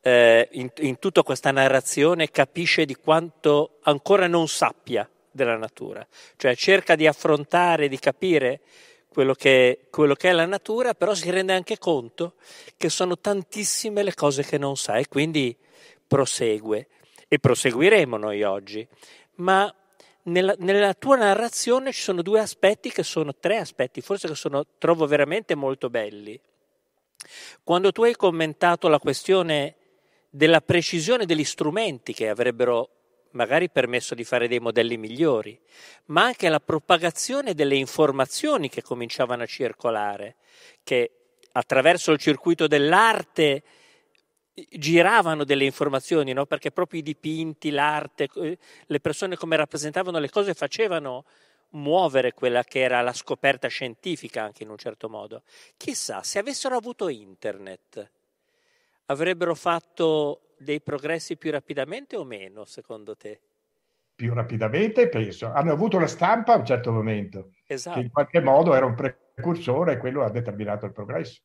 eh, in, in tutta questa narrazione capisce di quanto ancora non sappia della natura, cioè cerca di affrontare, di capire quello che, quello che è la natura, però si rende anche conto che sono tantissime le cose che non sa e quindi prosegue, e proseguiremo noi oggi. Ma Nella, nella tua narrazione ci sono due aspetti che sono tre aspetti, forse che sono, trovo veramente molto belli. Quando tu hai commentato la questione della precisione degli strumenti che avrebbero magari permesso di fare dei modelli migliori, ma anche la propagazione delle informazioni che cominciavano a circolare, che attraverso il circuito dell'arte giravano delle informazioni, no? Perché proprio i dipinti, l'arte, le persone come rappresentavano le cose facevano muovere quella che era la scoperta scientifica anche in un certo modo. Chissà, se avessero avuto internet, avrebbero fatto dei progressi più rapidamente o meno, secondo te? Più rapidamente, penso. Hanno avuto la stampa a un certo momento. Esatto. Che in qualche modo era un precursore e quello ha determinato il progresso.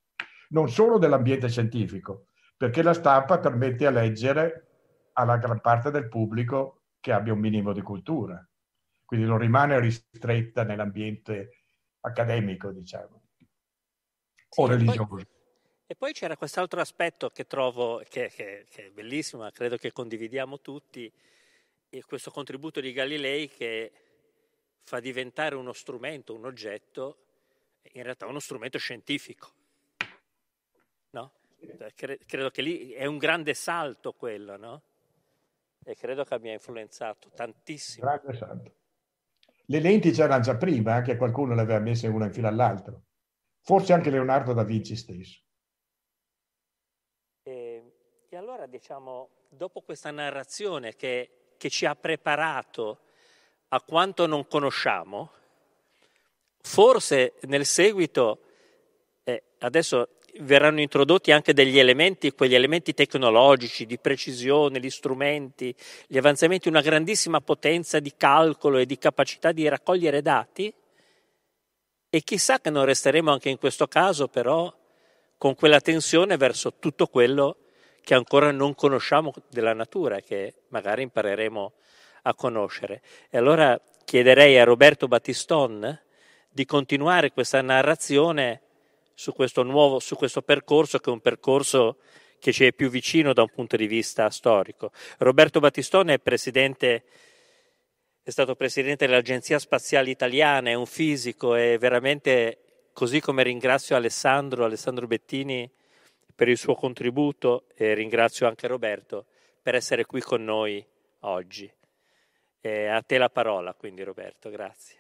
Non solo dell'ambiente scientifico, perché la stampa permette a leggere alla gran parte del pubblico che abbia un minimo di cultura, quindi non rimane ristretta nell'ambiente accademico, diciamo, o sì, religioso. E poi, e poi c'era quest'altro aspetto che trovo, che, che, che è bellissimo, credo che condividiamo tutti, questo contributo di Galilei che fa diventare uno strumento, un oggetto, in realtà uno strumento scientifico, no? Credo che lì è un grande salto quello, no? E credo che abbia influenzato tantissimo. Grande salto. Le lenti c'erano già prima, anche qualcuno le aveva messe una in fila all'altra. Forse anche Leonardo da Vinci stesso. E, e allora, diciamo, dopo questa narrazione che, che ci ha preparato a quanto non conosciamo, forse nel seguito, eh, adesso verranno introdotti anche degli elementi, quegli elementi tecnologici, di precisione, gli strumenti, gli avanzamenti, una grandissima potenza di calcolo e di capacità di raccogliere dati, e chissà che non resteremo anche in questo caso però con quella tensione verso tutto quello che ancora non conosciamo della natura, che magari impareremo a conoscere. E allora chiederei a Roberto Battiston di continuare questa narrazione su questo nuovo, su questo percorso, che è un percorso che ci è più vicino da un punto di vista storico. Roberto Battiston è presidente, è stato presidente dell'Agenzia Spaziale Italiana, è un fisico, e veramente, così come ringrazio Alessandro, Alessandro Bettini per il suo contributo, e ringrazio anche Roberto per essere qui con noi oggi. E a te la parola, quindi, Roberto, grazie.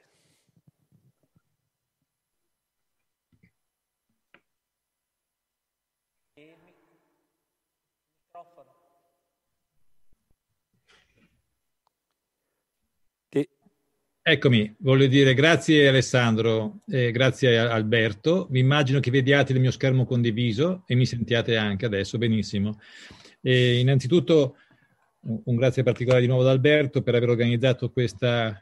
Eccomi, voglio dire grazie Alessandro, eh, grazie Alberto. Vi immagino che vediate il mio schermo condiviso e mi sentiate anche adesso benissimo. E innanzitutto un grazie particolare di nuovo ad Alberto per aver organizzato questa,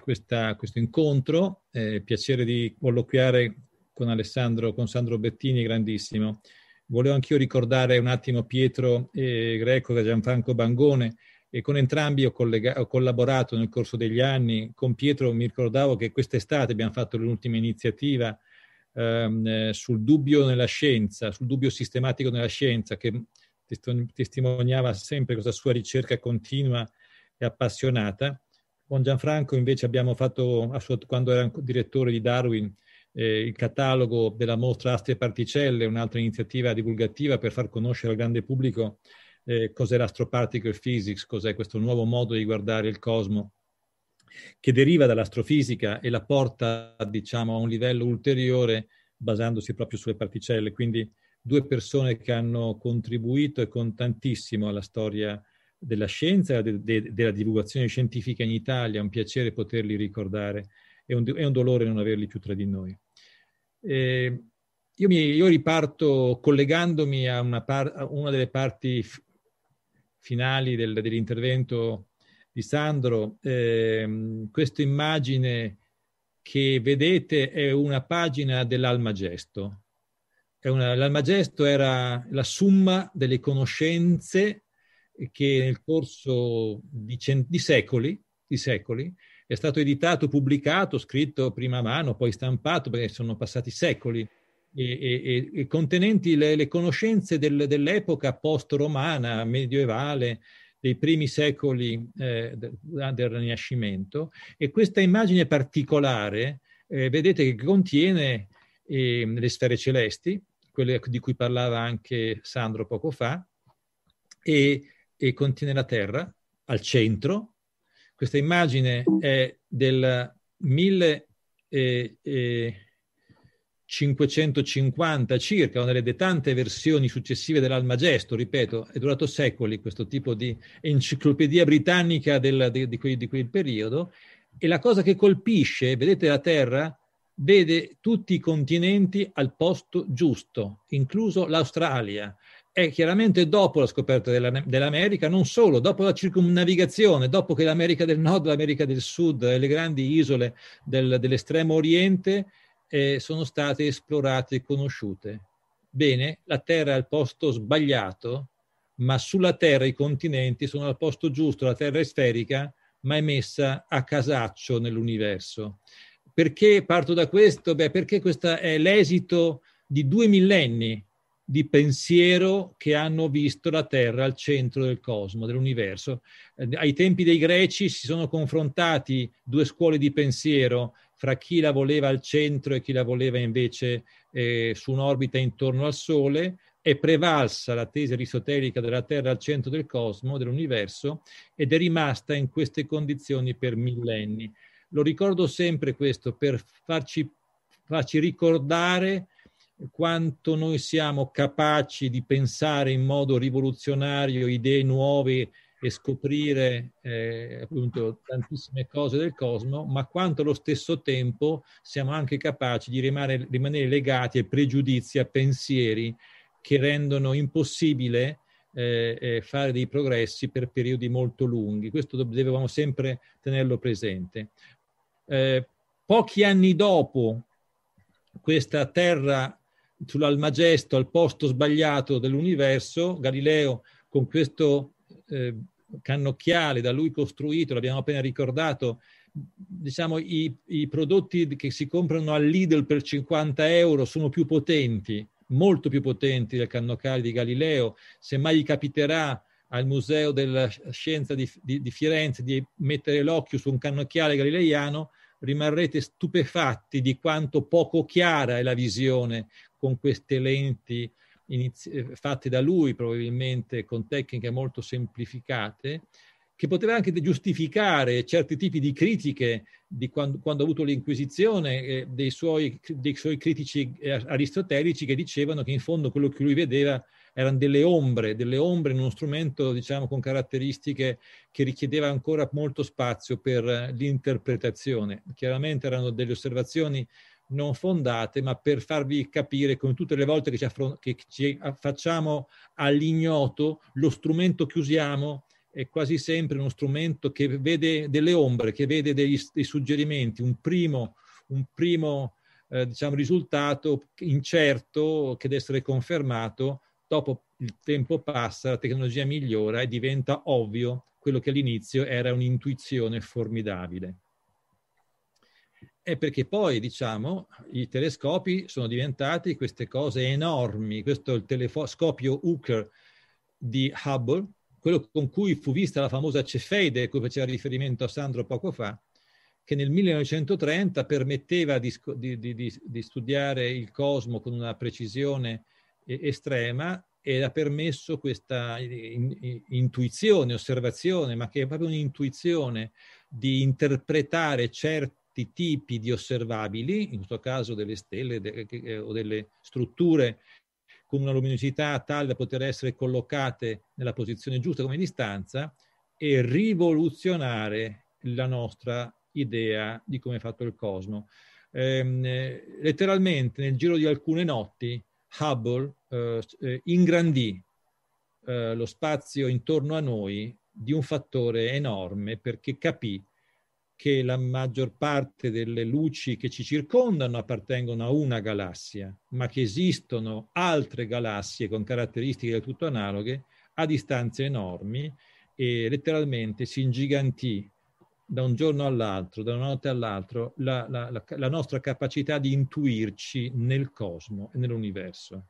questa, questo incontro. Eh, piacere di colloquiare con Alessandro, con Sandro Bettini, grandissimo. Volevo anch'io ricordare un attimo Pietro eh, Greco e Gianfranco Bangone, e con entrambi ho, collega- ho collaborato nel corso degli anni. Con Pietro mi ricordavo che quest'estate abbiamo fatto l'ultima iniziativa ehm, sul dubbio nella scienza, sul dubbio sistematico nella scienza, che testimoniava sempre questa sua ricerca continua e appassionata. Con Gianfranco invece abbiamo fatto, quando era direttore di Darwin, eh, il catalogo della mostra Astri e Particelle, un'altra iniziativa divulgativa per far conoscere al grande pubblico eh, cos'è l'astroparticle physics, cos'è questo nuovo modo di guardare il cosmo che deriva dall'astrofisica e la porta, diciamo, a un livello ulteriore basandosi proprio sulle particelle. Quindi due persone che hanno contribuito e con tantissimo alla storia della scienza e de, de, della divulgazione scientifica in Italia. È un piacere poterli ricordare, è un, è un dolore non averli più tra di noi. Eh, io, mi, io riparto collegandomi a una, par, a una delle parti f- finali del, dell'intervento di Sandro. Eh, questa immagine che vedete è una pagina dell'Almagesto. È una, L'Almagesto era la summa delle conoscenze che nel corso di, cent- di, secoli, di secoli è stato editato, pubblicato, scritto prima a mano, poi stampato, perché sono passati secoli, e, e, e contenenti le, le conoscenze del, dell'epoca post-romana, medievale, dei primi secoli eh, del Rinascimento. E questa immagine particolare, eh, vedete che contiene eh, le sfere celesti, quelle di cui parlava anche Sandro poco fa, e e contiene la Terra al centro. Questa immagine è del millecinquecentocinquanta circa, una delle tante versioni successive dell'Almagesto. Ripeto, è durato secoli questo tipo di enciclopedia britannica del, di, di, quel, di quel periodo. E la cosa che colpisce, vedete la Terra, vede tutti i continenti al posto giusto, incluso l'Australia. È chiaramente dopo la scoperta della, dell'America, non solo, dopo la circumnavigazione, dopo che l'America del Nord, l'America del Sud e le grandi isole del, dell'estremo oriente eh, sono state esplorate e conosciute. Bene, la Terra è al posto sbagliato, ma sulla Terra i continenti sono al posto giusto. La Terra è sferica, ma è messa a casaccio nell'universo. Perché parto da questo? Beh, perché questo è l'esito di due millenni di pensiero che hanno visto la Terra al centro del cosmo, dell'universo. Eh, ai tempi dei Greci si sono confrontati due scuole di pensiero fra chi la voleva al centro e chi la voleva invece eh, su un'orbita intorno al Sole. È prevalsa la tesi aristotelica della Terra al centro del cosmo, dell'universo, ed è rimasta in queste condizioni per millenni. Lo ricordo sempre questo per farci, farci ricordare quanto noi siamo capaci di pensare in modo rivoluzionario idee nuove e scoprire eh, appunto tantissime cose del cosmo, ma quanto allo stesso tempo siamo anche capaci di rimanere, rimanere legati a pregiudizi, a pensieri che rendono impossibile eh, fare dei progressi per periodi molto lunghi. Questo dovevamo sempre tenerlo presente. Eh, pochi anni dopo questa Terra sull'Almagesto al posto sbagliato dell'universo, Galileo con questo eh, cannocchiale da lui costruito, l'abbiamo appena ricordato, diciamo i, i prodotti che si comprano al Lidl per cinquanta euro sono più potenti, molto più potenti del cannocchiale di Galileo. Se mai gli capiterà al Museo della Scienza di, di, di Firenze di mettere l'occhio su un cannocchiale galileiano, rimarrete stupefatti di quanto poco chiara è la visione con queste lenti inizi- fatte da lui, probabilmente con tecniche molto semplificate, che poteva anche giustificare certi tipi di critiche di quando, quando ha avuto l'Inquisizione eh, dei, suoi, dei suoi critici aristotelici, che dicevano che in fondo quello che lui vedeva erano delle ombre, delle ombre in uno strumento, diciamo, con caratteristiche che richiedeva ancora molto spazio per l'interpretazione. Chiaramente erano delle osservazioni non fondate, ma per farvi capire come tutte le volte che ci, affron- che ci affacciamo all'ignoto, lo strumento che usiamo è quasi sempre uno strumento che vede delle ombre, che vede degli, dei suggerimenti, un primo, un primo eh, diciamo, risultato incerto che deve essere confermato. Dopo il tempo passa, la tecnologia migliora e diventa ovvio quello che all'inizio era un'intuizione formidabile. È perché poi, diciamo, i telescopi sono diventati queste cose enormi. Questo è il telescopio Hooker di Hubble, quello con cui fu vista la famosa cefeide, a cui faceva riferimento a Sandro poco fa, che nel millenovecentotrenta permetteva di, di, di, di studiare il cosmo con una precisione estrema, e ha permesso questa intuizione, osservazione, ma che è proprio un'intuizione di interpretare certi tipi di osservabili, in questo caso delle stelle de, o delle strutture con una luminosità tale da poter essere collocate nella posizione giusta come distanza, e rivoluzionare la nostra idea di come è fatto il cosmo. Eh, letteralmente, nel giro di alcune notti, Hubble eh, ingrandì eh, lo spazio intorno a noi di un fattore enorme, perché capì che la maggior parte delle luci che ci circondano appartengono a una galassia, ma che esistono altre galassie con caratteristiche del tutto analoghe a distanze enormi, e letteralmente si ingigantì da un giorno all'altro, da una notte all'altro, la, la, la, la nostra capacità di intuirci nel cosmo e nell'universo.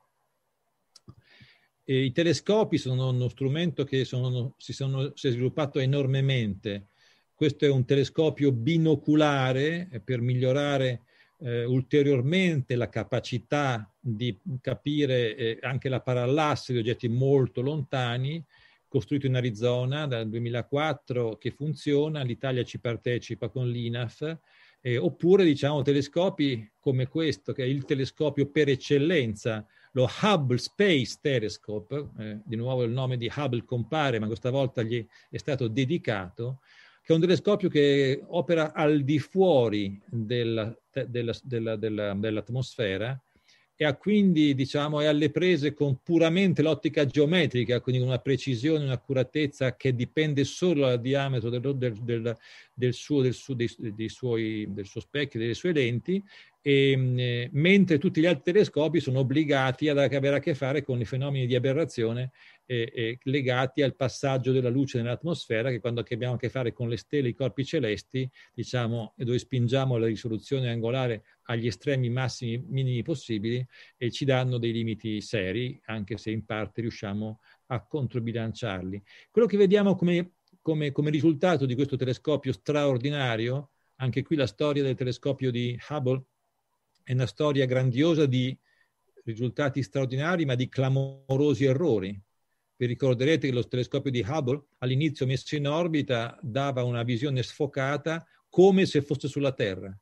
E i telescopi sono uno strumento che sono, si, sono, si è sviluppato enormemente. Questo è un telescopio binoculare per migliorare eh, ulteriormente la capacità di capire eh, anche la parallassi di oggetti molto lontani, costruito in Arizona dal duemilaquattro, che funziona, l'Italia ci partecipa con l'I N A F, eh, oppure diciamo telescopi come questo, che è il telescopio per eccellenza, lo Hubble Space Telescope, eh, di nuovo il nome di Hubble compare, ma questa volta gli è stato dedicato, che è un telescopio che opera al di fuori della, della, della, della, dell'atmosfera, e ha quindi, diciamo, è alle prese con puramente l'ottica geometrica, quindi con una precisione, un'accuratezza che dipende solo dal diametro del, del, del, del, suo, del, suo, dei, dei suoi, del suo specchio, delle sue lenti, e, mentre tutti gli altri telescopi sono obbligati ad avere a che fare con i fenomeni di aberrazione eh, eh, legati al passaggio della luce nell'atmosfera, che quando abbiamo a che fare con le stelle, i corpi celesti, diciamo, dove spingiamo la risoluzione angolare agli estremi massimi minimi possibili, e ci danno dei limiti seri, anche se in parte riusciamo a controbilanciarli. Quello che vediamo come, come, come risultato di questo telescopio straordinario, anche qui la storia del telescopio di Hubble è una storia grandiosa di risultati straordinari, ma di clamorosi errori. Vi ricorderete che lo telescopio di Hubble, all'inizio messo in orbita, dava una visione sfocata come se fosse sulla Terra.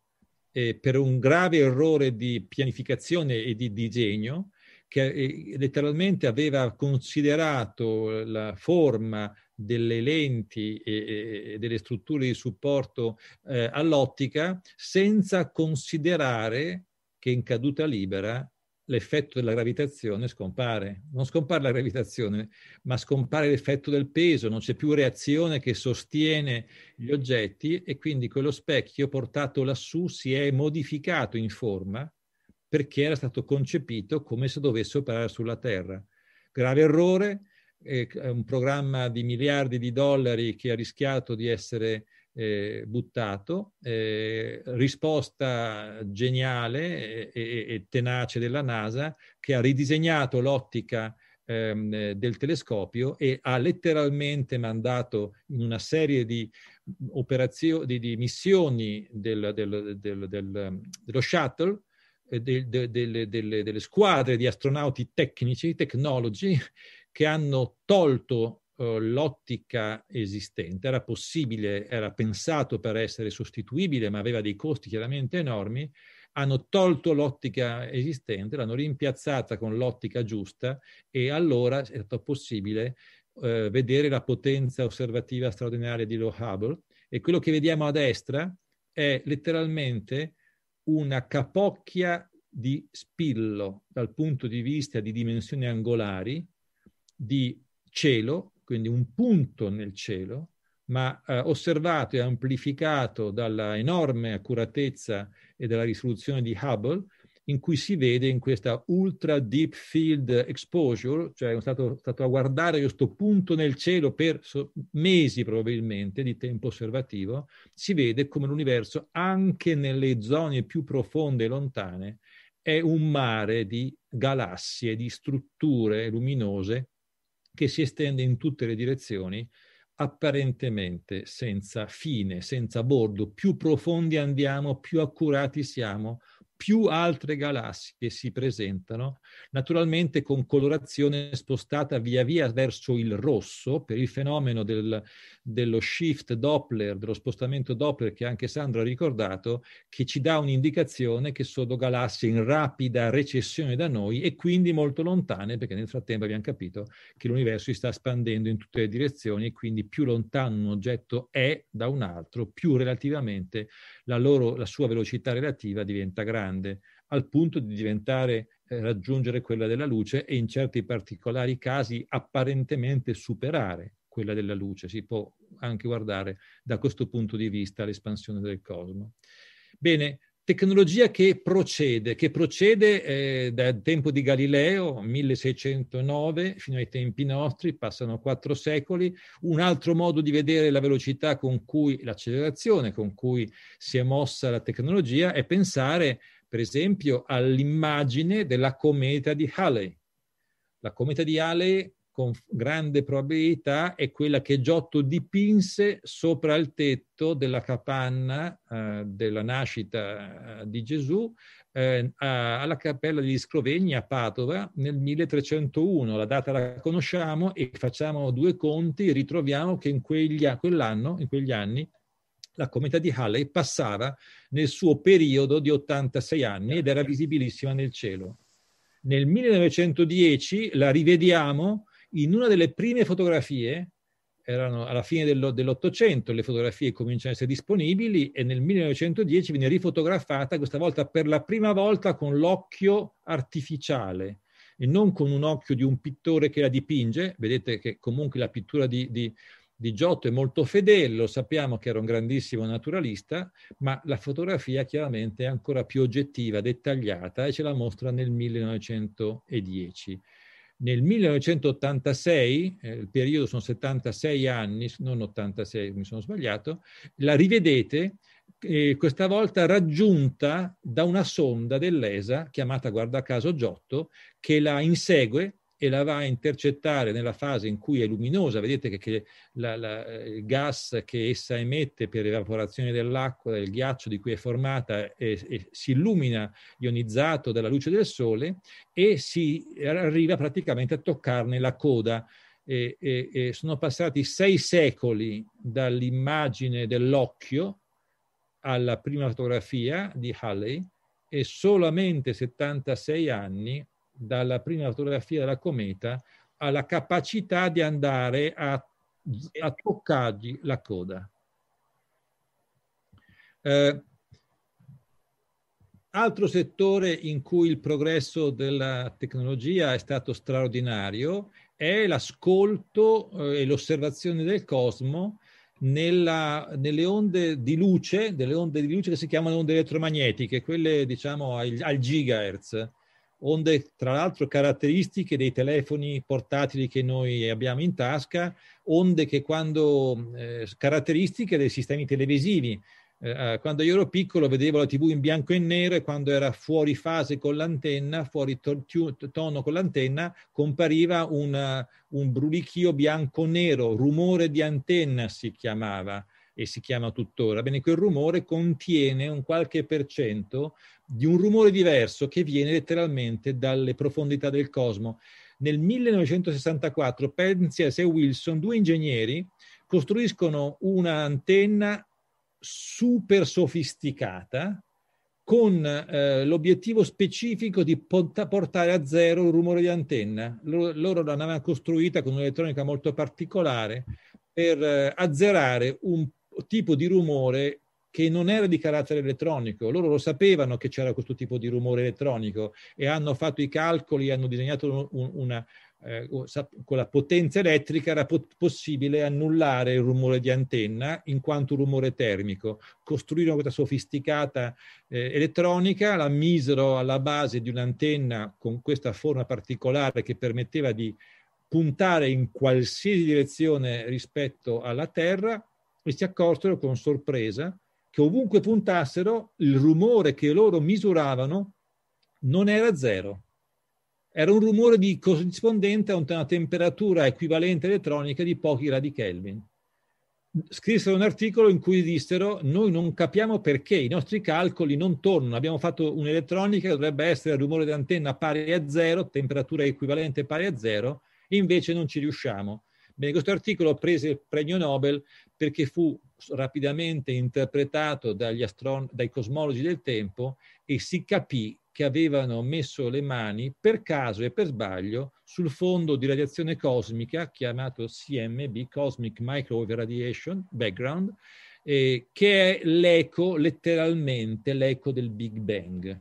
Eh, per un grave errore di pianificazione e di disegno, che eh, letteralmente aveva considerato la forma delle lenti e, e delle strutture di supporto eh, all'ottica, senza considerare che in caduta libera l'effetto della gravitazione scompare. Non scompare la gravitazione, ma scompare l'effetto del peso, non c'è più reazione che sostiene gli oggetti, e quindi quello specchio portato lassù si è modificato in forma perché era stato concepito come se dovesse operare sulla Terra. Grave errore, eh, un programma di miliardi di dollari che ha rischiato di essere Eh, buttato, eh, risposta geniale e, e, e tenace della NASA, che ha ridisegnato l'ottica ehm, del telescopio e ha letteralmente mandato in una serie di operazioni, di, di missioni del, del, del, del, dello shuttle, eh, del, del, delle, delle, delle squadre di astronauti tecnici, tecnologi, che hanno tolto l'ottica esistente. Era possibile, era pensato per essere sostituibile, ma aveva dei costi chiaramente enormi. Hanno tolto l'ottica esistente, l'hanno rimpiazzata con l'ottica giusta, e allora è stato possibile eh, vedere la potenza osservativa straordinaria di lo Hubble. E quello che vediamo a destra è letteralmente una capocchia di spillo dal punto di vista di dimensioni angolari, di cielo, quindi un punto nel cielo, ma eh, osservato e amplificato dalla enorme accuratezza e dalla risoluzione di Hubble, in cui si vede in questa ultra deep field exposure, cioè è stato, stato a guardare questo punto nel cielo per so, mesi probabilmente di tempo osservativo, si vede come l'universo, anche nelle zone più profonde e lontane, è un mare di galassie, di strutture luminose che si estende in tutte le direzioni, apparentemente senza fine, senza bordo. Più profondi andiamo, più accurati siamo, più altre galassie si presentano, naturalmente con colorazione spostata via via verso il rosso, per il fenomeno del, dello shift Doppler, dello spostamento Doppler che anche Sandro ha ricordato, che ci dà un'indicazione che sono galassie in rapida recessione da noi e quindi molto lontane, perché nel frattempo abbiamo capito che l'universo si sta espandendo in tutte le direzioni e quindi più lontano un oggetto è da un altro, più relativamente la, loro, la sua velocità relativa diventa grande. Al punto di diventare, eh, raggiungere quella della luce e in certi particolari casi apparentemente superare quella della luce. Si può anche guardare da questo punto di vista l'espansione del cosmo. Bene, tecnologia che procede, che procede eh, dal tempo di Galileo, milleseicentonove, fino ai tempi nostri, passano quattro secoli. Un altro modo di vedere la velocità con cui, l'accelerazione con cui si è mossa la tecnologia è pensare, per esempio, all'immagine della cometa di Halley. La cometa di Halley, con grande probabilità, è quella che Giotto dipinse sopra il tetto della capanna eh, della nascita eh, di Gesù eh, a, alla cappella degli Scrovegni a Padova nel milletrecentouno. La data la conosciamo e facciamo due conti e ritroviamo che in quegli, quell'anno, in quegli anni, la cometa di Halley passava nel suo periodo di ottantasei anni ed era visibilissima nel cielo. Nel millenovecentodieci la rivediamo in una delle prime fotografie, erano alla fine dell'Ottocento, le fotografie cominciano a essere disponibili e nel millenovecentodieci viene rifotografata, questa volta per la prima volta con l'occhio artificiale e non con un occhio di un pittore che la dipinge. Vedete che comunque la pittura di, di, di Giotto è molto fedele, lo sappiamo che era un grandissimo naturalista, ma la fotografia chiaramente è ancora più oggettiva, dettagliata e ce la mostra nel millenovecentodieci. Nel millenovecentottantasei, eh, il periodo sono settantasei anni, non ottantasei, mi sono sbagliato, la rivedete, eh, questa volta raggiunta da una sonda dell'E S A, chiamata guarda caso Giotto, che la insegue e la va a intercettare nella fase in cui è luminosa. Vedete che, che la, la, il gas che essa emette per evaporazione dell'acqua, del ghiaccio di cui è formata, e, e si illumina ionizzato dalla luce del sole e si arriva praticamente a toccarne la coda. E, e, e sono passati sei secoli dall'immagine dell'occhio alla prima fotografia di Halley e solamente settantasei anni dalla prima fotografia della cometa alla capacità di andare a, a toccargli la coda. Eh, altro settore in cui il progresso della tecnologia è stato straordinario è l'ascolto eh, e l'osservazione del cosmo Nella, nelle onde di luce, delle onde di luce che si chiamano onde elettromagnetiche, quelle diciamo al, al gigahertz, onde tra l'altro caratteristiche dei telefoni portatili che noi abbiamo in tasca, onde che quando eh, caratteristiche dei sistemi televisivi. Eh, quando io ero piccolo vedevo la tivù in bianco e nero e quando era fuori fase con l'antenna, fuori to- tono con l'antenna, compariva una, un brulichio bianco-nero, rumore di antenna si chiamava e si chiama tuttora. Bene, quel rumore contiene un qualche per cento di un rumore diverso che viene letteralmente dalle profondità del cosmo. Nel millenovecentosessantaquattro Penzias e Wilson, due ingegneri, costruiscono un'antenna super sofisticata con eh, l'obiettivo specifico di pont- portare a zero il rumore di antenna. Loro, loro l'avevano costruita con un'elettronica molto particolare per eh, azzerare un tipo di rumore che non era di carattere elettronico. Loro lo sapevano che c'era questo tipo di rumore elettronico e hanno fatto i calcoli, hanno disegnato un, una... Eh, con la potenza elettrica era po- possibile annullare il rumore di antenna in quanto rumore termico. Costruirono questa sofisticata eh, elettronica, la misero alla base di un'antenna con questa forma particolare che permetteva di puntare in qualsiasi direzione rispetto alla Terra e si accorsero con sorpresa che ovunque puntassero il rumore che loro misuravano non era zero. Era un rumore di corrispondente a una temperatura equivalente elettronica di pochi gradi Kelvin. Scrissero un articolo in cui dissero: noi non capiamo perché i nostri calcoli non tornano, abbiamo fatto un'elettronica che dovrebbe essere a rumore d'antenna pari a zero, temperatura equivalente pari a zero, e invece non ci riusciamo. Bene, questo articolo prese il premio Nobel perché fu rapidamente interpretato dagli astron- dai cosmologi del tempo e si capì che avevano messo le mani per caso e per sbaglio sul fondo di radiazione cosmica chiamato C M B, Cosmic Microwave Radiation Background, eh, che è l'eco, letteralmente l'eco del Big Bang.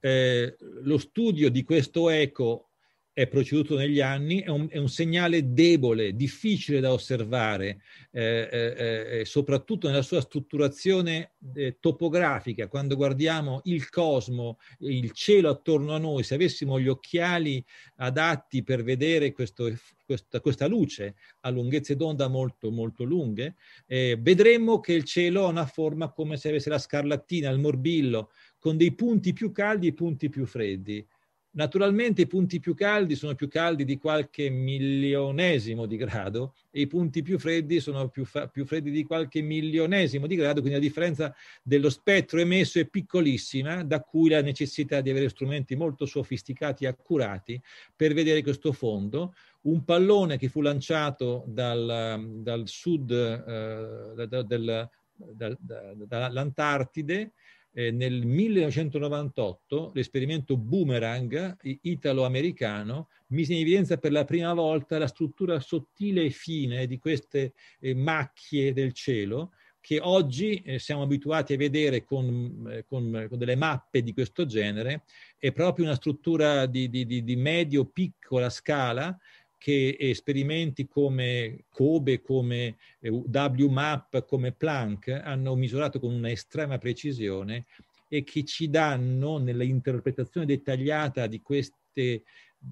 Eh, lo studio di questo eco è proceduto negli anni, è un, è un segnale debole, difficile da osservare, eh, eh, eh, soprattutto nella sua strutturazione eh, topografica. Quando guardiamo il cosmo, il cielo attorno a noi, se avessimo gli occhiali adatti per vedere questo, questa, questa luce a lunghezze d'onda molto, molto lunghe, eh, vedremmo che il cielo ha una forma come se avesse la scarlattina, il morbillo, con dei punti più caldi e punti più freddi. Naturalmente i punti più caldi sono più caldi di qualche milionesimo di grado e i punti più freddi sono più, fa- più freddi di qualche milionesimo di grado, quindi la differenza dello spettro emesso è piccolissima, da cui la necessità di avere strumenti molto sofisticati e accurati per vedere questo fondo. Un pallone che fu lanciato dal, dal sud, eh, da, del, da, da, dall'Antartide, Eh, nel millenovecentonovantotto, l'esperimento Boomerang italo-americano mise in evidenza per la prima volta la struttura sottile e fine di queste eh, macchie del cielo, che oggi eh, siamo abituati a vedere con, eh, con, con delle mappe di questo genere. È proprio una struttura di, di, di, di medio-piccola scala, che esperimenti come Kobe, come W MAP, come Planck hanno misurato con una estrema precisione e che ci danno, nell'interpretazione dettagliata di queste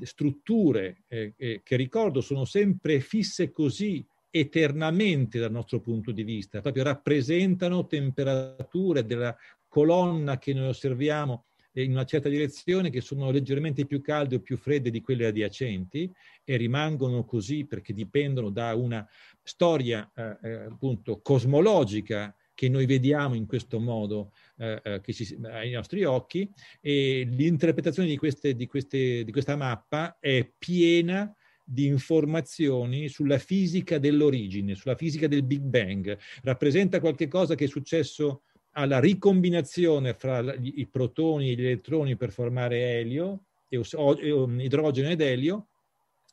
strutture, eh, eh, che ricordo sono sempre fisse così eternamente dal nostro punto di vista, proprio rappresentano temperature della colonna che noi osserviamo in una certa direzione, che sono leggermente più calde o più fredde di quelle adiacenti, e rimangono così perché dipendono da una storia eh, appunto cosmologica che noi vediamo in questo modo eh, che ci, ai nostri occhi, e l'interpretazione di, queste, di, queste, di questa mappa è piena di informazioni sulla fisica dell'origine, sulla fisica del Big Bang. Rappresenta qualche cosa che è successo alla ricombinazione fra i protoni e gli elettroni per formare elio, idrogeno ed elio.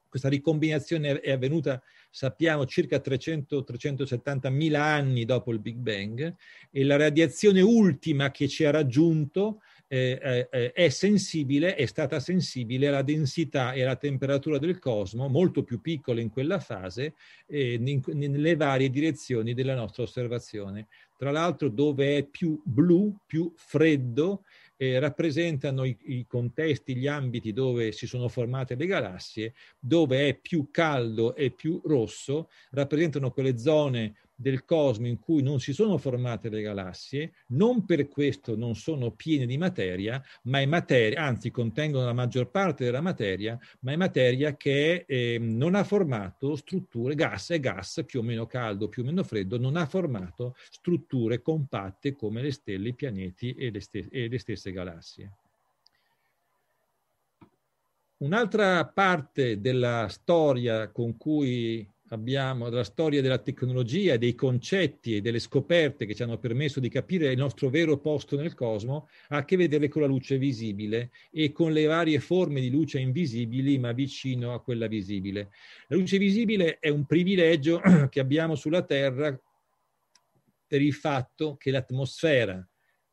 Questa ricombinazione è avvenuta, sappiamo, circa trecento trecentosettantamila anni dopo il Big Bang, e la radiazione ultima che ci ha raggiunto eh, eh, è sensibile, è stata sensibile alla densità e alla temperatura del cosmo, molto più piccole in quella fase, eh, nelle varie direzioni della nostra osservazione. Tra l'altro, dove è più blu, più freddo, eh, rappresentano i, i contesti, gli ambiti dove si sono formate le galassie; dove è più caldo e più rosso, rappresentano quelle zone del cosmo in cui non si sono formate le galassie. Non per questo non sono piene di materia, ma è materia, anzi contengono la maggior parte della materia, ma è materia che eh, non ha formato strutture, gas e gas più o meno caldo, più o meno freddo, non ha formato strutture compatte come le stelle, i pianeti e le, st- e le stesse galassie. Un'altra parte della storia con cui abbiamo la storia della tecnologia, dei concetti e delle scoperte che ci hanno permesso di capire il nostro vero posto nel cosmo, ha a che vedere con la luce visibile e con le varie forme di luce invisibili ma vicino a quella visibile. La luce visibile è un privilegio che abbiamo sulla Terra per il fatto che l'atmosfera,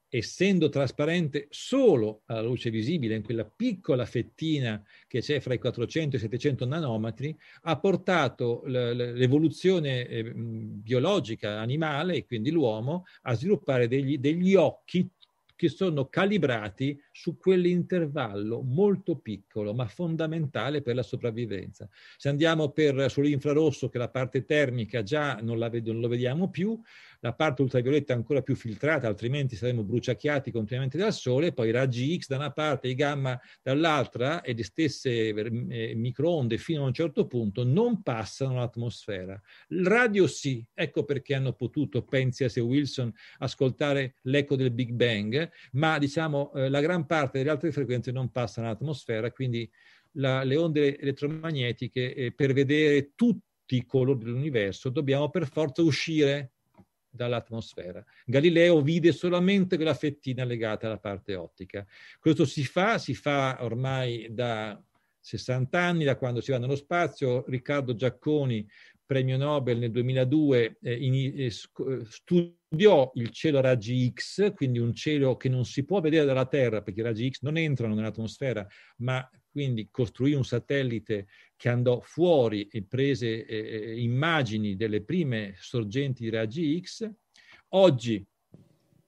essendo trasparente solo alla luce visibile, in quella piccola fettina che c'è fra i quattrocento e i settecento nanometri, ha portato l'evoluzione biologica animale, e quindi l'uomo, a sviluppare degli, degli occhi che sono calibrati su quell'intervallo molto piccolo, ma fondamentale per la sopravvivenza. Se andiamo per sull'infrarosso, che la parte termica già non, la, non lo vediamo più, la parte ultravioletta ancora più filtrata, altrimenti saremmo bruciacchiati continuamente dal sole, poi raggi X da una parte e gamma dall'altra e le stesse microonde fino a un certo punto non passano l'atmosfera. Il radio sì, ecco perché hanno potuto, Penzias e Wilson, ascoltare l'eco del Big Bang, ma diciamo la gran parte delle altre frequenze non passano l'atmosfera, quindi la, le onde elettromagnetiche eh, per vedere tutto i colori dell'universo dobbiamo per forza uscire dall'atmosfera. Galileo vide solamente quella fettina legata alla parte ottica. Questo si fa, si fa ormai da sessanta anni, da quando si va nello spazio. Riccardo Giacconi, premio Nobel nel duemiladue, eh, in, eh, studiò il cielo a raggi X, quindi un cielo che non si può vedere dalla Terra perché i raggi X non entrano nell'atmosfera, ma quindi costruì un satellite che andò fuori e prese eh, immagini delle prime sorgenti di raggi X. Oggi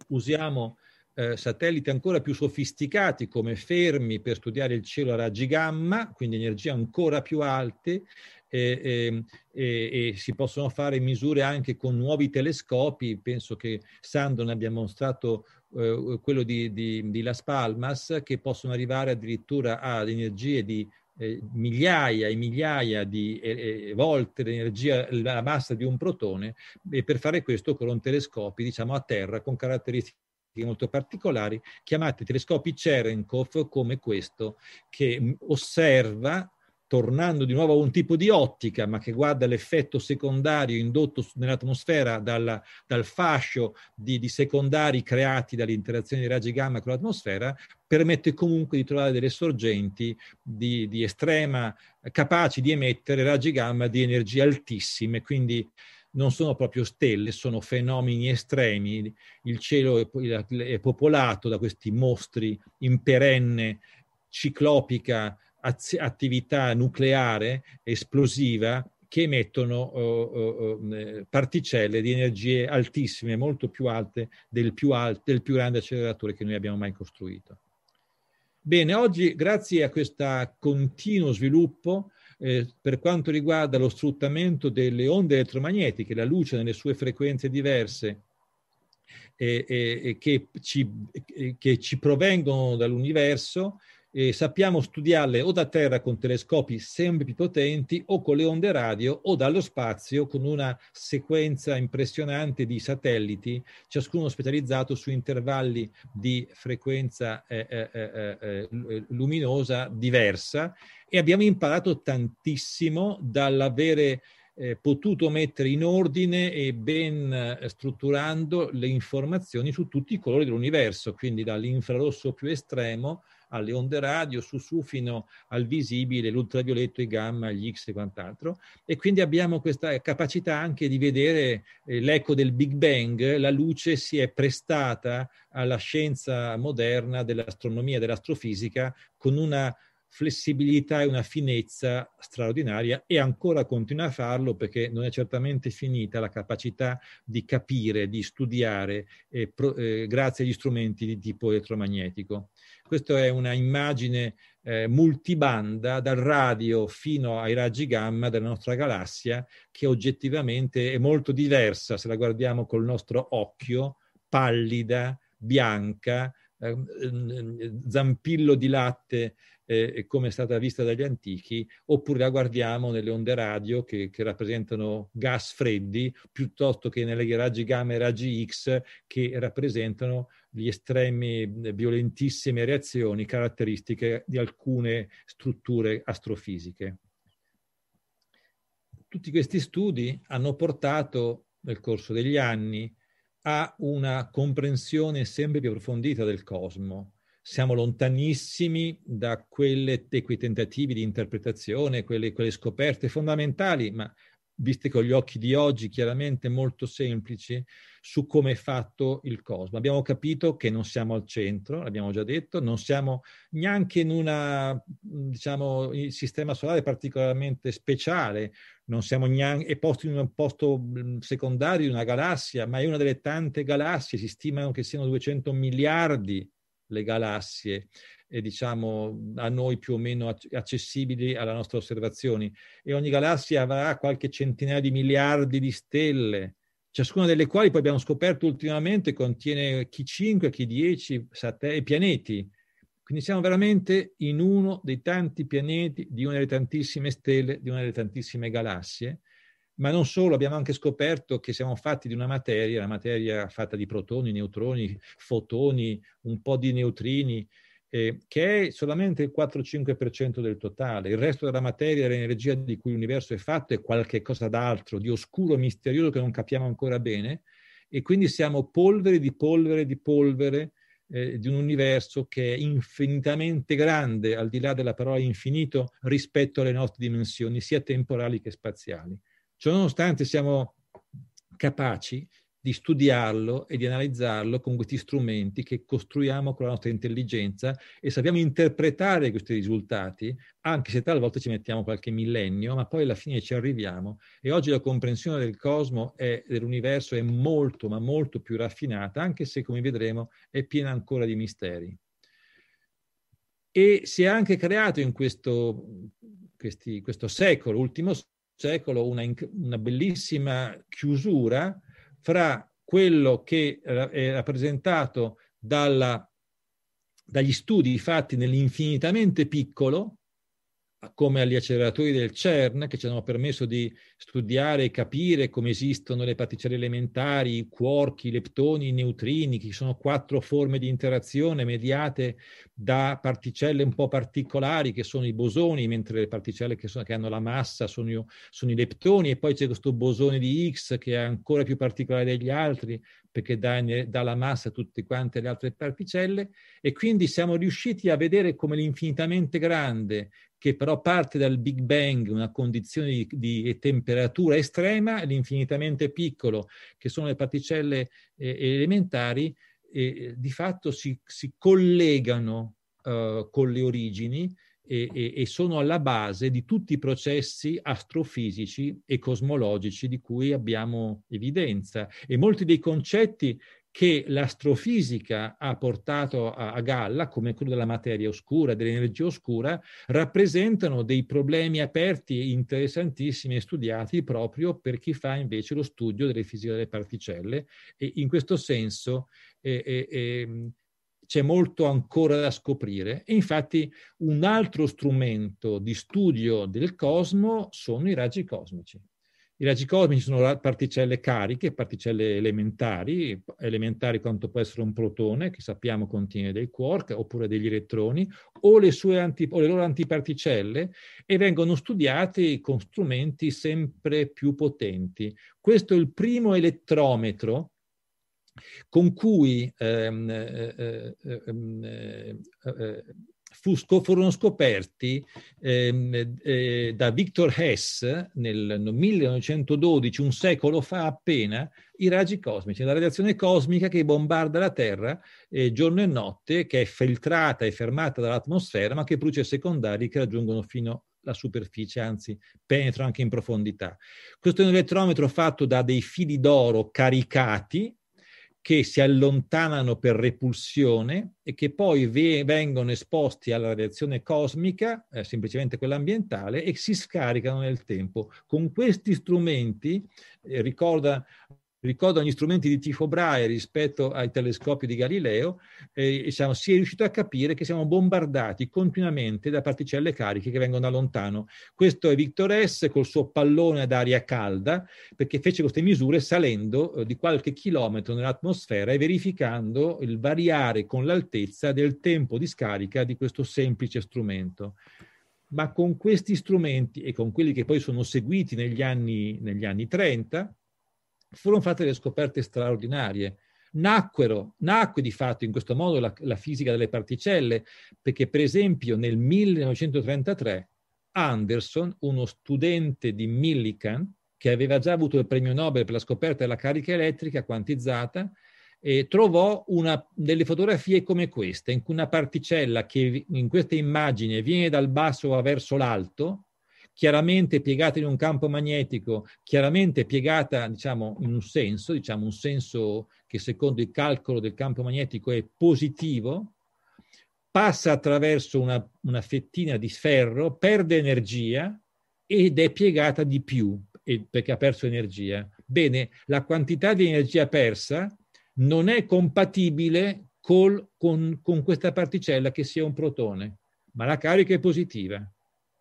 usiamo eh, satelliti ancora più sofisticati come Fermi per studiare il cielo a raggi gamma, quindi energie ancora più alte, e, e, e, e si possono fare misure anche con nuovi telescopi. Penso che Sandon abbia mostrato eh, quello di, di, di Las Palmas, che possono arrivare addirittura ad energie di eh, migliaia e migliaia di eh, volte l'energia, la massa di un protone, e per fare questo con telescopi diciamo a terra con caratteristiche molto particolari, chiamati telescopi Cherenkov, come questo, che osserva, tornando di nuovo a un tipo di ottica, ma che guarda l'effetto secondario indotto nell'atmosfera dalla, dal fascio di, di secondari creati dall'interazione dei raggi gamma con l'atmosfera, permette comunque di trovare delle sorgenti di, di estrema, capaci di emettere raggi gamma di energie altissime, quindi non sono proprio stelle, sono fenomeni estremi. Il cielo è, è popolato da questi mostri in perenne, ciclopica, attività nucleare esplosiva che emettono oh, oh, particelle di energie altissime, molto più alte del più, alto, del più grande acceleratore che noi abbiamo mai costruito. Bene, oggi grazie a questo continuo sviluppo eh, per quanto riguarda lo sfruttamento delle onde elettromagnetiche, la luce nelle sue frequenze diverse, eh, eh, che, ci, eh, che ci provengono dall'universo, e sappiamo studiarle o da terra con telescopi sempre più potenti o con le onde radio o dallo spazio con una sequenza impressionante di satelliti, ciascuno specializzato su intervalli di frequenza eh, eh, eh, luminosa diversa, e abbiamo imparato tantissimo dall'avere eh, potuto mettere in ordine e ben eh, strutturando le informazioni su tutti i colori dell'universo, quindi dall'infrarosso più estremo alle onde radio, sussufino al visibile, l'ultravioletto, i gamma, gli X e quant'altro. E quindi abbiamo questa capacità anche di vedere l'eco del Big Bang. La luce si è prestata alla scienza moderna dell'astronomia e dell'astrofisica con una flessibilità e una finezza straordinaria, e ancora continua a farlo, perché non è certamente finita la capacità di capire, di studiare eh, pro, eh, grazie agli strumenti di tipo elettromagnetico. Questa è una immagine eh, multibanda dal radio fino ai raggi gamma della nostra galassia, che oggettivamente è molto diversa se la guardiamo col nostro occhio, pallida, bianca, eh, zampillo di latte, Eh, come è stata vista dagli antichi, oppure la guardiamo nelle onde radio che, che rappresentano gas freddi, piuttosto che nelle raggi gamma e raggi X che rappresentano gli estremi, violentissime reazioni caratteristiche di alcune strutture astrofisiche. Tutti questi studi hanno portato nel corso degli anni a una comprensione sempre più approfondita del cosmo. Siamo lontanissimi da quelle, quei tentativi di interpretazione, quelle, quelle scoperte fondamentali, ma viste con gli occhi di oggi, chiaramente molto semplici, su come è fatto il cosmo. Abbiamo capito che non siamo al centro, l'abbiamo già detto, non siamo neanche in un diciamo, sistema solare particolarmente speciale, non siamo neanche posti in un posto secondario di una galassia, ma è una delle tante galassie, si stimano che siano duecento miliardi le galassie, e diciamo a noi più o meno accessibili alla nostra osservazione, e ogni galassia avrà qualche centinaio di miliardi di stelle, ciascuna delle quali poi abbiamo scoperto ultimamente contiene chi cinque, chi dieci satelliti, pianeti. Quindi siamo veramente in uno dei tanti pianeti, di una delle tantissime stelle, di una delle tantissime galassie. Ma non solo, abbiamo anche scoperto che siamo fatti di una materia, la materia fatta di protoni, neutroni, fotoni, un po' di neutrini, eh, che è solamente il quattro cinque per cento del totale. Il resto della materia, l'energia di cui l'universo è fatto, è qualche cosa d'altro, di oscuro, misterioso, che non capiamo ancora bene. E quindi siamo polvere di polvere di polvere eh, di un universo che è infinitamente grande, al di là della parola infinito, rispetto alle nostre dimensioni, sia temporali che spaziali. Ciononostante siamo capaci di studiarlo e di analizzarlo con questi strumenti che costruiamo con la nostra intelligenza, e sappiamo interpretare questi risultati, anche se talvolta ci mettiamo qualche millennio, ma poi alla fine ci arriviamo. E oggi la comprensione del cosmo e dell'universo è molto, ma molto più raffinata, anche se, come vedremo, è piena ancora di misteri. E si è anche creato in questo, questi, questo secolo, ultimo secolo, secolo una, una bellissima chiusura fra quello che è rappresentato dalla, dagli studi fatti nell'infinitamente piccolo, come agli acceleratori del CERN, che ci hanno permesso di studiare e capire come esistono le particelle elementari, i quark, i leptoni, i neutrini, che sono quattro forme di interazione mediate da particelle un po' particolari, che sono i bosoni, mentre le particelle che, sono, che hanno la massa sono, sono i leptoni, e poi c'è questo bosone di Higgs che è ancora più particolare degli altri, perché dà, dà la massa a tutte quante le altre particelle. E quindi siamo riusciti a vedere come l'infinitamente grande, che però parte dal Big Bang, una condizione di, di temperatura estrema, e l'infinitamente piccolo, che sono le particelle eh, elementari, eh, di fatto si, si collegano eh, con le origini e, e, e sono alla base di tutti i processi astrofisici e cosmologici di cui abbiamo evidenza. E molti dei concetti che l'astrofisica ha portato a, a galla, come quello della materia oscura, dell'energia oscura, rappresentano dei problemi aperti, interessantissimi e studiati proprio per chi fa invece lo studio delle fisiche delle particelle. E in questo senso eh, eh, eh, c'è molto ancora da scoprire. E infatti un altro strumento di studio del cosmo sono i raggi cosmici. I raggi cosmici sono particelle cariche, particelle elementari, elementari quanto può essere un protone, che sappiamo contiene dei quark, oppure degli elettroni, o le, sue anti, o le loro antiparticelle, e vengono studiati con strumenti sempre più potenti. Questo è il primo elettrometro con cui ehm, eh, eh, eh, eh, furono scoperti eh, eh, da Victor Hess nel millenovecentododici, un secolo fa appena, i raggi cosmici, la radiazione cosmica che bombarda la Terra eh, giorno e notte, che è filtrata e fermata dall'atmosfera, ma che produce secondari che raggiungono fino alla superficie, anzi penetrano anche in profondità. Questo è un elettrometro fatto da dei fili d'oro caricati, che si allontanano per repulsione e che poi ve- vengono esposti alla radiazione cosmica, eh, semplicemente quella ambientale, e si scaricano nel tempo. Con questi strumenti, eh, ricorda, ricordano gli strumenti di Tycho Brahe rispetto ai telescopi di Galileo, eh, diciamo, si è riuscito a capire che siamo bombardati continuamente da particelle cariche che vengono da lontano. Questo è Victor Hess col suo pallone ad aria calda, perché fece queste misure salendo eh, di qualche chilometro nell'atmosfera e verificando il variare con l'altezza del tempo di scarica di questo semplice strumento. Ma con questi strumenti e con quelli che poi sono seguiti negli anni, negli anni trenta, furono fatte delle scoperte straordinarie. Nacquero, nacque di fatto in questo modo la, la fisica delle particelle, perché per esempio nel millenovecentotrentatré Anderson, uno studente di Millikan, che aveva già avuto il premio Nobel per la scoperta della carica elettrica quantizzata, eh, trovò una, delle fotografie come questa, in cui una particella che in questa immagine viene dal basso verso l'alto, chiaramente piegata in un campo magnetico, chiaramente piegata, diciamo, in un senso, diciamo un senso che secondo il calcolo del campo magnetico è positivo, passa attraverso una, una fettina di ferro, perde energia ed è piegata di più, perché ha perso energia. Bene, la quantità di energia persa non è compatibile col, con, con questa particella che sia un protone, ma la carica è positiva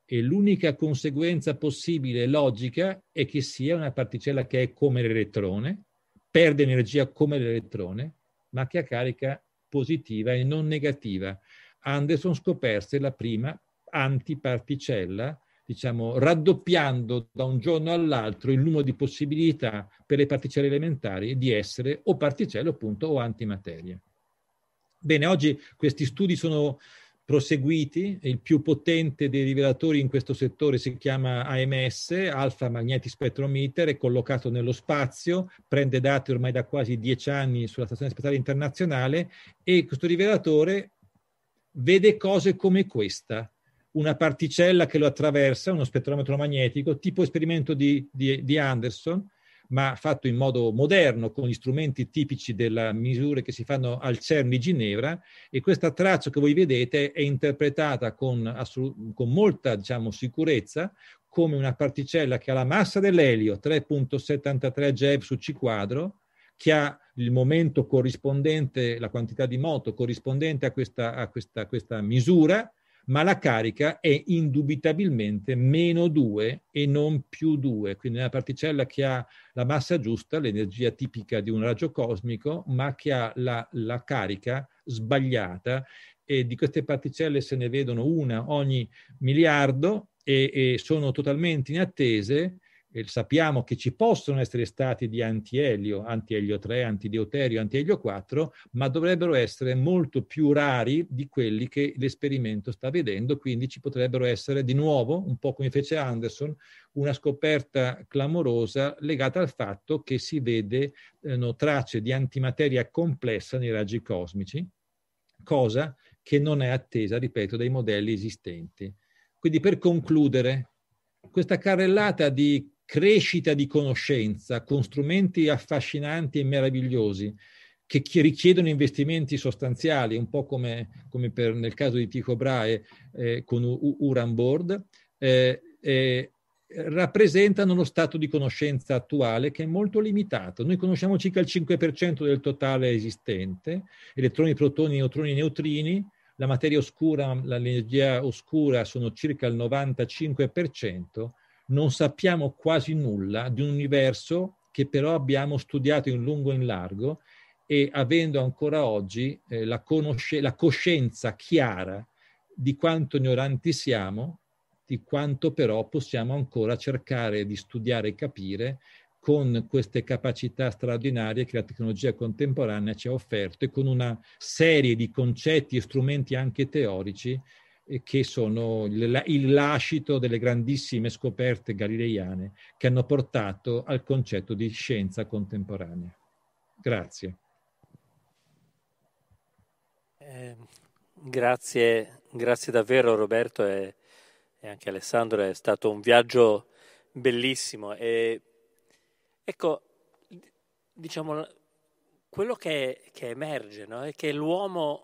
e l'unica conseguenza possibile logica è che sia una particella che è come l'elettrone, perde energia come l'elettrone, ma che ha carica positiva e non negativa. Anderson scoperse la prima antiparticella, diciamo, raddoppiando da un giorno all'altro il numero di possibilità per le particelle elementari di essere o particelle, appunto, o antimateria. Bene, oggi questi studi sono proseguiti, il più potente dei rivelatori in questo settore si chiama A M S, Alpha Magnetic Spectrometer, è collocato nello spazio, prende dati ormai da quasi dieci anni sulla Stazione Spaziale Internazionale e questo rivelatore vede cose come questa, una particella che lo attraversa, uno spettrometro magnetico, tipo esperimento di, di, di Anderson, ma fatto in modo moderno con gli strumenti tipici delle misure che si fanno al CERN di Ginevra, e questa traccia che voi vedete è interpretata con, assolut- con molta, diciamo, sicurezza come una particella che ha la massa dell'elio, tre virgola settantatré GeV su C quadro, che ha il momento corrispondente, la quantità di moto corrispondente a questa, a questa, a questa misura, ma la carica è indubitabilmente meno due e non più due, quindi è una particella che ha la massa giusta, l'energia tipica di un raggio cosmico, ma che ha la, la carica sbagliata, e di queste particelle se ne vedono una ogni miliardo e, e sono totalmente inattese. E sappiamo che ci possono essere stati di antielio, antielio tre, antideuterio, antielio quattro, ma dovrebbero essere molto più rari di quelli che l'esperimento sta vedendo, quindi ci potrebbero essere di nuovo, un po' come fece Anderson, una scoperta clamorosa legata al fatto che si vedono tracce di antimateria complessa nei raggi cosmici, cosa che non è attesa, ripeto, dai modelli esistenti. Quindi per concludere, questa carrellata di crescita di conoscenza con strumenti affascinanti e meravigliosi che richiedono investimenti sostanziali, un po' come, come per, nel caso di Tycho Brahe eh, con Uraniborg, eh, eh, rappresentano lo stato di conoscenza attuale che è molto limitato. Noi conosciamo circa il cinque per cento del totale esistente, elettroni, protoni, neutroni, neutrini. La materia oscura, l'energia oscura sono circa il novantacinque per cento, non sappiamo quasi nulla di un universo che però abbiamo studiato in lungo e in largo e avendo ancora oggi eh, la, conosce- la coscienza chiara di quanto ignoranti siamo, di quanto però possiamo ancora cercare di studiare e capire con queste capacità straordinarie che la tecnologia contemporanea ci ha offerto e con una serie di concetti e strumenti anche teorici che sono il lascito delle grandissime scoperte galileiane che hanno portato al concetto di scienza contemporanea. Grazie. Eh, grazie, grazie davvero Roberto e, e anche Alessandro, è stato un viaggio bellissimo e ecco, diciamo, quello che, che emerge, no? È che l'uomo,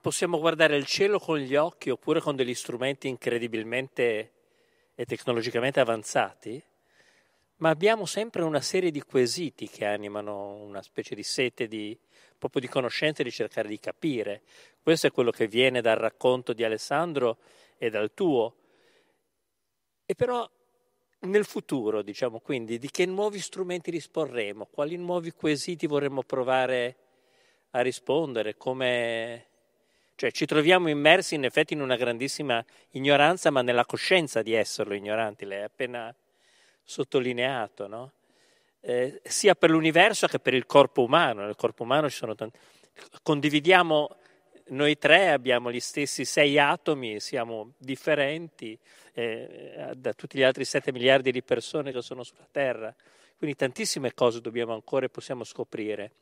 possiamo guardare il cielo con gli occhi oppure con degli strumenti incredibilmente e tecnologicamente avanzati, ma abbiamo sempre una serie di quesiti che animano una specie di sete di, proprio di conoscenza e di cercare di capire. Questo è quello che viene dal racconto di Alessandro e dal tuo. E però nel futuro, diciamo, quindi, di che nuovi strumenti disporremo? Quali nuovi quesiti vorremmo provare a rispondere? Come, cioè, ci troviamo immersi in effetti in una grandissima ignoranza, ma nella coscienza di esserlo ignoranti, l'hai appena sottolineato, no? Eh, sia per l'universo che per il corpo umano. Nel corpo umano ci sono tanti. Condividiamo. Noi tre abbiamo gli stessi sei atomi, siamo differenti eh, da tutti gli altri sette miliardi di persone che sono sulla Terra. Quindi tantissime cose dobbiamo ancora e possiamo scoprire.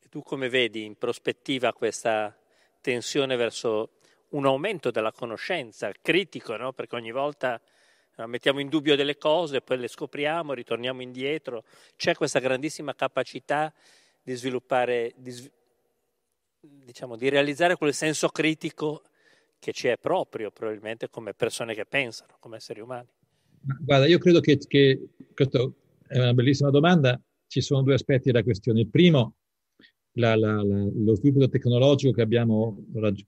E tu come vedi in prospettiva questa tensione verso un aumento della conoscenza, critico, no? Perché ogni volta mettiamo in dubbio delle cose, poi le scopriamo, ritorniamo indietro. C'è questa grandissima capacità di sviluppare... Di sv- diciamo di realizzare quel senso critico che ci è proprio probabilmente come persone che pensano, come esseri umani. Guarda, io credo che, che Questa è una bellissima domanda. Ci sono due aspetti della questione. Il primo, la, la, la, lo sviluppo tecnologico che abbiamo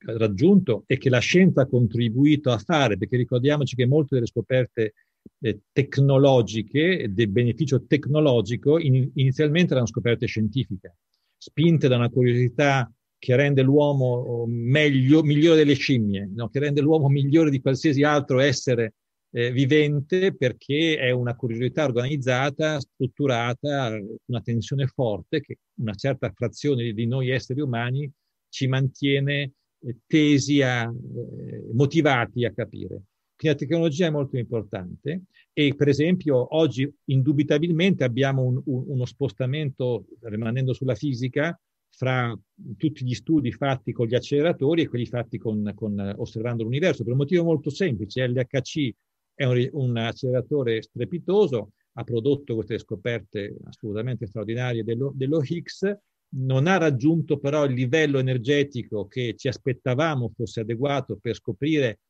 raggiunto e che la scienza ha contribuito a fare, perché ricordiamoci che molte delle scoperte eh, tecnologiche, del beneficio tecnologico, in, inizialmente erano scoperte scientifiche, spinte da una curiosità che rende l'uomo meglio, migliore delle scimmie, no? Che rende l'uomo migliore di qualsiasi altro essere eh, vivente, perché è una curiosità organizzata, strutturata, una tensione forte che una certa frazione di noi esseri umani ci mantiene eh, tesi a, eh, motivati a capire. Quindi la tecnologia è molto importante e, per esempio, oggi indubitabilmente abbiamo un, un, uno spostamento, rimanendo sulla fisica, fra tutti gli studi fatti con gli acceleratori e quelli fatti con, con osservando l'universo, per un motivo molto semplice. L H C è un, un acceleratore strepitoso, ha prodotto queste scoperte assolutamente straordinarie dello, dello Higgs, non ha raggiunto però il livello energetico che ci aspettavamo fosse adeguato per scoprire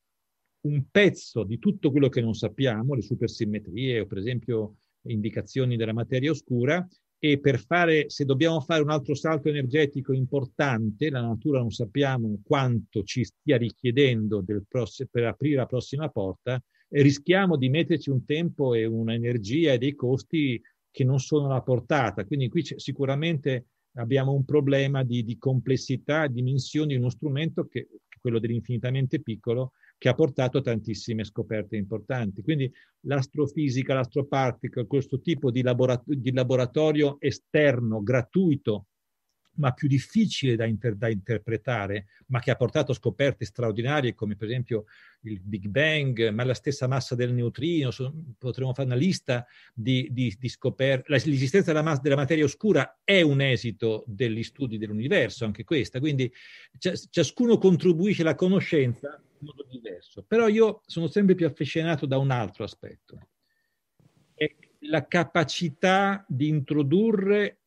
un pezzo di tutto quello che non sappiamo, le supersimmetrie o, per esempio, indicazioni della materia oscura. E per fare, se dobbiamo fare un altro salto energetico importante, la natura non sappiamo quanto ci stia richiedendo del pross- per aprire la prossima porta, e rischiamo di metterci un tempo e un'energia e dei costi che non sono alla portata. Quindi qui c- sicuramente abbiamo un problema di, di complessità, dimensioni di uno strumento, che quello dell'infinitamente piccolo, che ha portato a tantissime scoperte importanti. Quindi l'astrofisica, l'astroparticle, questo tipo di, laborato- di laboratorio esterno, gratuito, ma più difficile da, inter- da interpretare, ma che ha portato a scoperte straordinarie, come per esempio il Big Bang, ma la stessa massa del neutrino. Potremmo fare una lista di, di, di scoperte. L'esistenza della, mas- della materia oscura è un esito degli studi dell'universo, anche questa. Quindi ciascuno contribuisce alla conoscenza modo diverso, però io sono sempre più affascinato da un altro aspetto, è la capacità di introdurre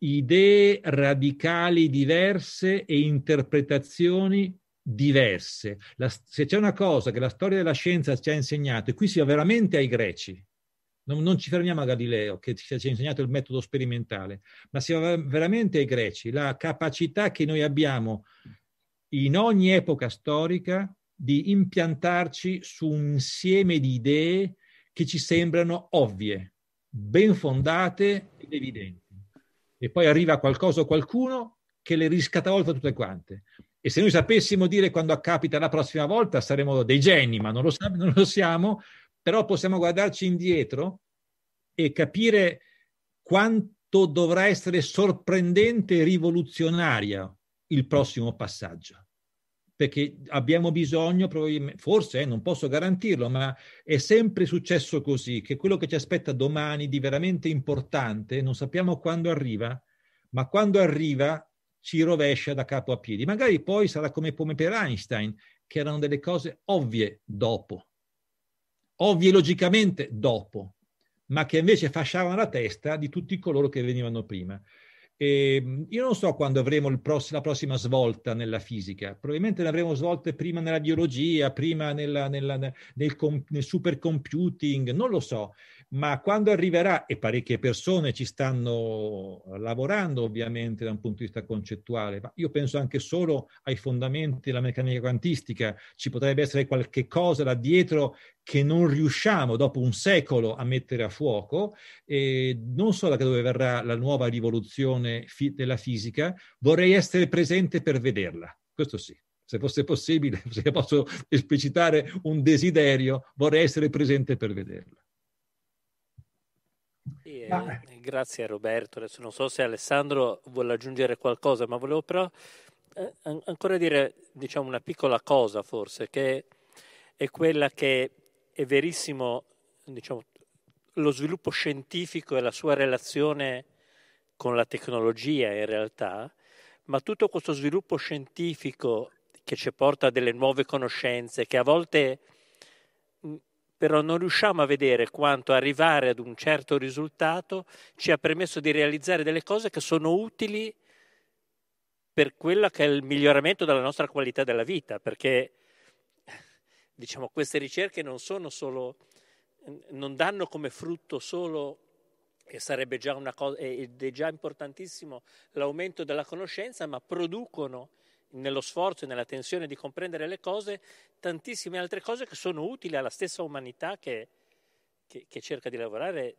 idee radicali diverse e interpretazioni diverse. La, se c'è una cosa che la storia della scienza ci ha insegnato, e qui si va veramente ai greci, non, non ci fermiamo a Galileo che ci ha insegnato il metodo sperimentale, ma si va veramente ai greci, la capacità che noi abbiamo in ogni epoca storica di impiantarci su un insieme di idee che ci sembrano ovvie, ben fondate ed evidenti. E poi arriva qualcosa o qualcuno che le riscattavolta tutte quante. E se noi sapessimo dire quando accapita la prossima volta saremmo dei geni, ma non lo, sa- non lo siamo, però possiamo guardarci indietro e capire quanto dovrà essere sorprendente e rivoluzionaria il prossimo passaggio, perché abbiamo bisogno, forse, eh, non posso garantirlo, ma è sempre successo così, che quello che ci aspetta domani di veramente importante non sappiamo quando arriva, ma quando arriva ci rovescia da capo a piedi. Magari poi sarà come, come per Einstein, che erano delle cose ovvie dopo, ovvie logicamente dopo, ma che invece fasciavano la testa di tutti coloro che venivano prima. E io non so quando avremo il pross- la prossima svolta nella fisica, probabilmente ne avremo svolte prima nella biologia, prima nella, nella, nel, com- nel supercomputing, non lo so, ma quando arriverà, e parecchie persone ci stanno lavorando ovviamente da un punto di vista concettuale, ma io penso anche solo ai fondamenti della meccanica quantistica, ci potrebbe essere qualche cosa là dietro che non riusciamo dopo un secolo a mettere a fuoco, e non so da dove verrà la nuova rivoluzione fi- della fisica, vorrei essere presente per vederla, questo sì, se fosse possibile, se posso esplicitare un desiderio, vorrei essere presente per vederla. Sì, eh, grazie Roberto, adesso non so se Alessandro vuole aggiungere qualcosa, ma volevo però eh, an- ancora dire, diciamo, una piccola cosa forse, che è quella che è verissimo, diciamo, lo sviluppo scientifico e la sua relazione con la tecnologia in realtà, ma tutto questo sviluppo scientifico che ci porta a delle nuove conoscenze, che a volte mh, però non riusciamo a vedere quanto arrivare ad un certo risultato ci ha permesso di realizzare delle cose che sono utili per quello che è il miglioramento della nostra qualità della vita, perché diciamo, queste ricerche non sono solo non danno come frutto solo, che sarebbe già una cosa ed è già importantissimo, l'aumento della conoscenza, ma producono nello sforzo e nella tensione di comprendere le cose tantissime altre cose che sono utili alla stessa umanità che, che, che cerca di lavorare,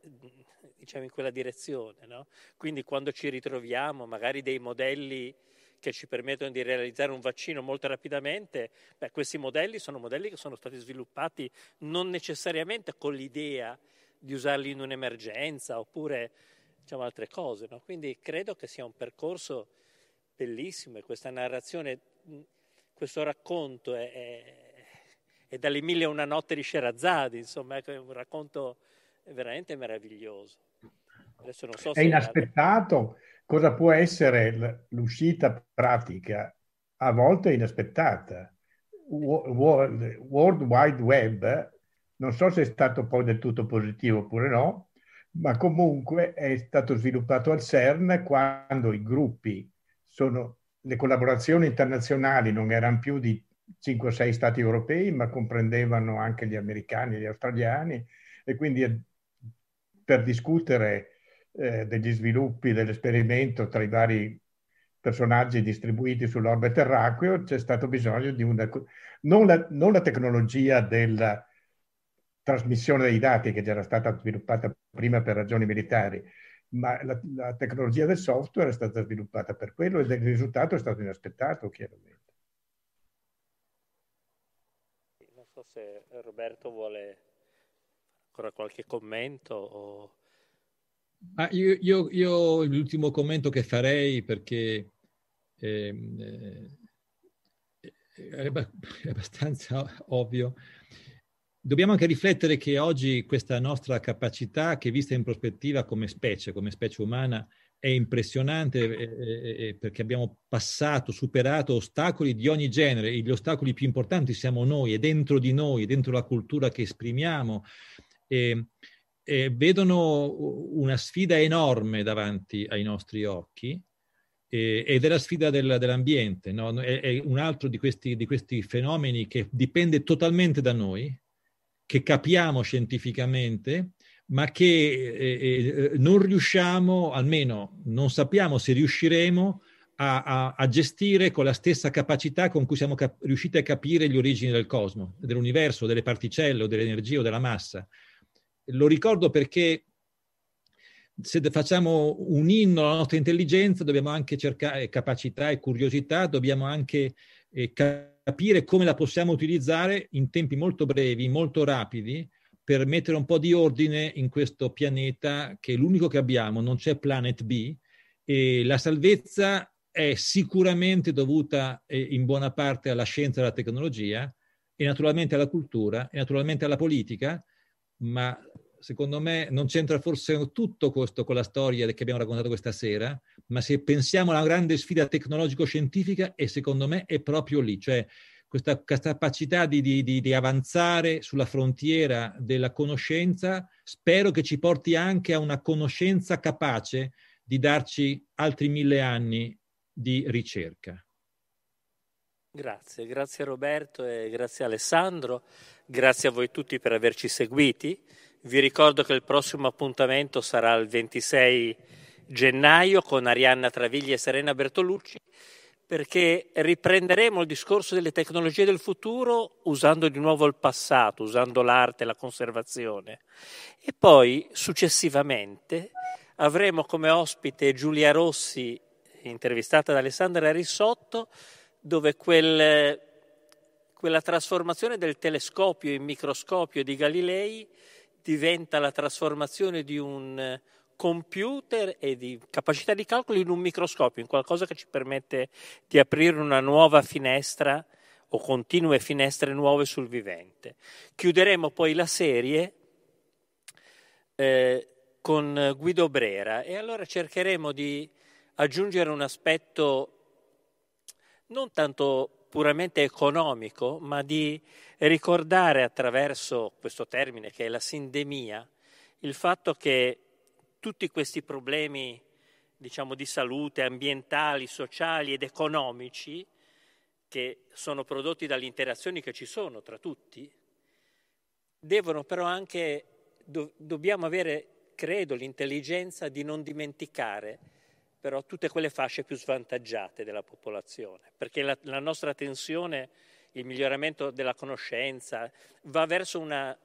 diciamo, in quella direzione, no? Quindi quando ci ritroviamo magari dei modelli che ci permettono di realizzare un vaccino molto rapidamente, beh, questi modelli sono modelli che sono stati sviluppati non necessariamente con l'idea di usarli in un'emergenza oppure, diciamo, altre cose, no? Quindi credo che sia un percorso bellissimo e questa narrazione, questo racconto è, è, è dalle mille e una notte di Sherazade, insomma, è un racconto veramente meraviglioso. Adesso non so se è inaspettato. Cosa può essere l'uscita pratica? A volte inaspettata. World Wide Web, non so se è stato poi del tutto positivo oppure no, ma comunque è stato sviluppato al CERN quando i gruppi, sono, le collaborazioni internazionali non erano più di cinque o sei stati europei, ma comprendevano anche gli americani e gli australiani, e quindi per discutere degli sviluppi dell'esperimento tra i vari personaggi distribuiti sull'orbe terracqueo c'è stato bisogno di una non la, non la tecnologia della trasmissione dei dati che era stata sviluppata prima per ragioni militari, ma la, la tecnologia del software è stata sviluppata per quello, e il risultato è stato inaspettato, chiaramente. Non so se Roberto vuole ancora qualche commento o... Ah, io, io, io l'ultimo commento che farei, perché eh, è abbastanza ovvio, dobbiamo anche riflettere che oggi questa nostra capacità, che vista in prospettiva come specie, come specie umana, è impressionante, eh, eh, perché abbiamo passato, superato ostacoli di ogni genere. Gli ostacoli più importanti siamo noi, e dentro di noi, dentro la cultura che esprimiamo. Eh, Eh, vedono una sfida enorme davanti ai nostri occhi, eh, ed è la sfida del, dell'ambiente, no? È, è un altro di questi, di questi fenomeni che dipende totalmente da noi, che capiamo scientificamente, ma che eh, eh, non riusciamo, almeno non sappiamo se riusciremo, a, a, a gestire con la stessa capacità con cui siamo cap- riusciti a capire gli origini del cosmo, dell'universo, delle particelle, o dell'energia o della massa. Lo ricordo perché se facciamo un inno alla nostra intelligenza dobbiamo anche cercare capacità e curiosità, dobbiamo anche eh, capire come la possiamo utilizzare in tempi molto brevi, molto rapidi, per mettere un po' di ordine in questo pianeta che è l'unico che abbiamo, non c'è Planet B, e la salvezza è sicuramente dovuta eh, in buona parte alla scienza e alla tecnologia, e naturalmente alla cultura, e naturalmente alla politica, ma secondo me non c'entra forse tutto questo con la storia che abbiamo raccontato questa sera, ma se pensiamo alla grande sfida tecnologico-scientifica, e secondo me è proprio lì, cioè questa capacità di, di, di avanzare sulla frontiera della conoscenza, spero che ci porti anche a una conoscenza capace di darci altri mille anni di ricerca. Grazie, grazie Roberto e grazie Alessandro, grazie a voi tutti per averci seguiti. Vi ricordo che il prossimo appuntamento sarà il ventisei gennaio con Arianna Traviglia e Serena Bertolucci, perché riprenderemo il discorso delle tecnologie del futuro usando di nuovo il passato, usando l'arte e la conservazione. E poi successivamente avremo come ospite Giulia Rossi, intervistata da Alessandra Rissotto, dove quel, quella trasformazione del telescopio in microscopio di Galilei diventa la trasformazione di un computer e di capacità di calcolo in un microscopio, in qualcosa che ci permette di aprire una nuova finestra o continue finestre nuove sul vivente. Chiuderemo poi la serie eh, con Guido Brera, e allora cercheremo di aggiungere un aspetto non tanto puramente economico, ma di ricordare attraverso questo termine che è la sindemia il fatto che tutti questi problemi, diciamo, di salute, ambientali, sociali ed economici, che sono prodotti dalle interazioni che ci sono tra tutti, devono però anche do- dobbiamo avere, credo, l'intelligenza di non dimenticare però tutte quelle fasce più svantaggiate della popolazione, perché la, la nostra attenzione, il miglioramento della conoscenza, va verso una,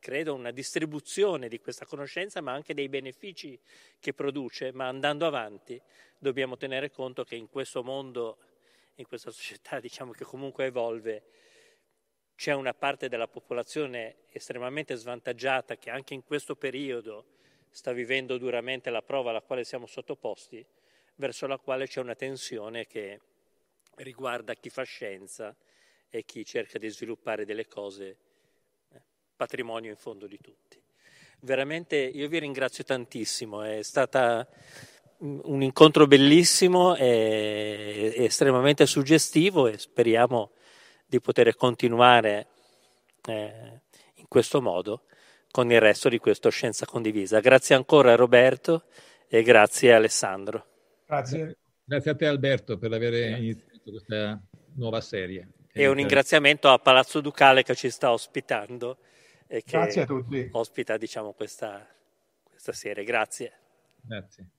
credo, una distribuzione di questa conoscenza, ma anche dei benefici che produce, ma andando avanti dobbiamo tenere conto che in questo mondo, in questa società, diciamo, che comunque evolve, c'è una parte della popolazione estremamente svantaggiata che anche in questo periodo sta vivendo duramente la prova alla quale siamo sottoposti, verso la quale c'è una tensione che riguarda chi fa scienza e chi cerca di sviluppare delle cose, eh, patrimonio in fondo di tutti. Veramente io vi ringrazio tantissimo, è stata un incontro bellissimo e estremamente suggestivo e speriamo di poter continuare eh, in questo modo con il resto di questo Scienza Condivisa. Grazie ancora Roberto e grazie Alessandro. Grazie, grazie a te Alberto per aver grazie. iniziato questa nuova serie. E un ringraziamento a Palazzo Ducale che ci sta ospitando e che grazie a tutti. Ospita, diciamo, questa, questa serie. Grazie. Grazie.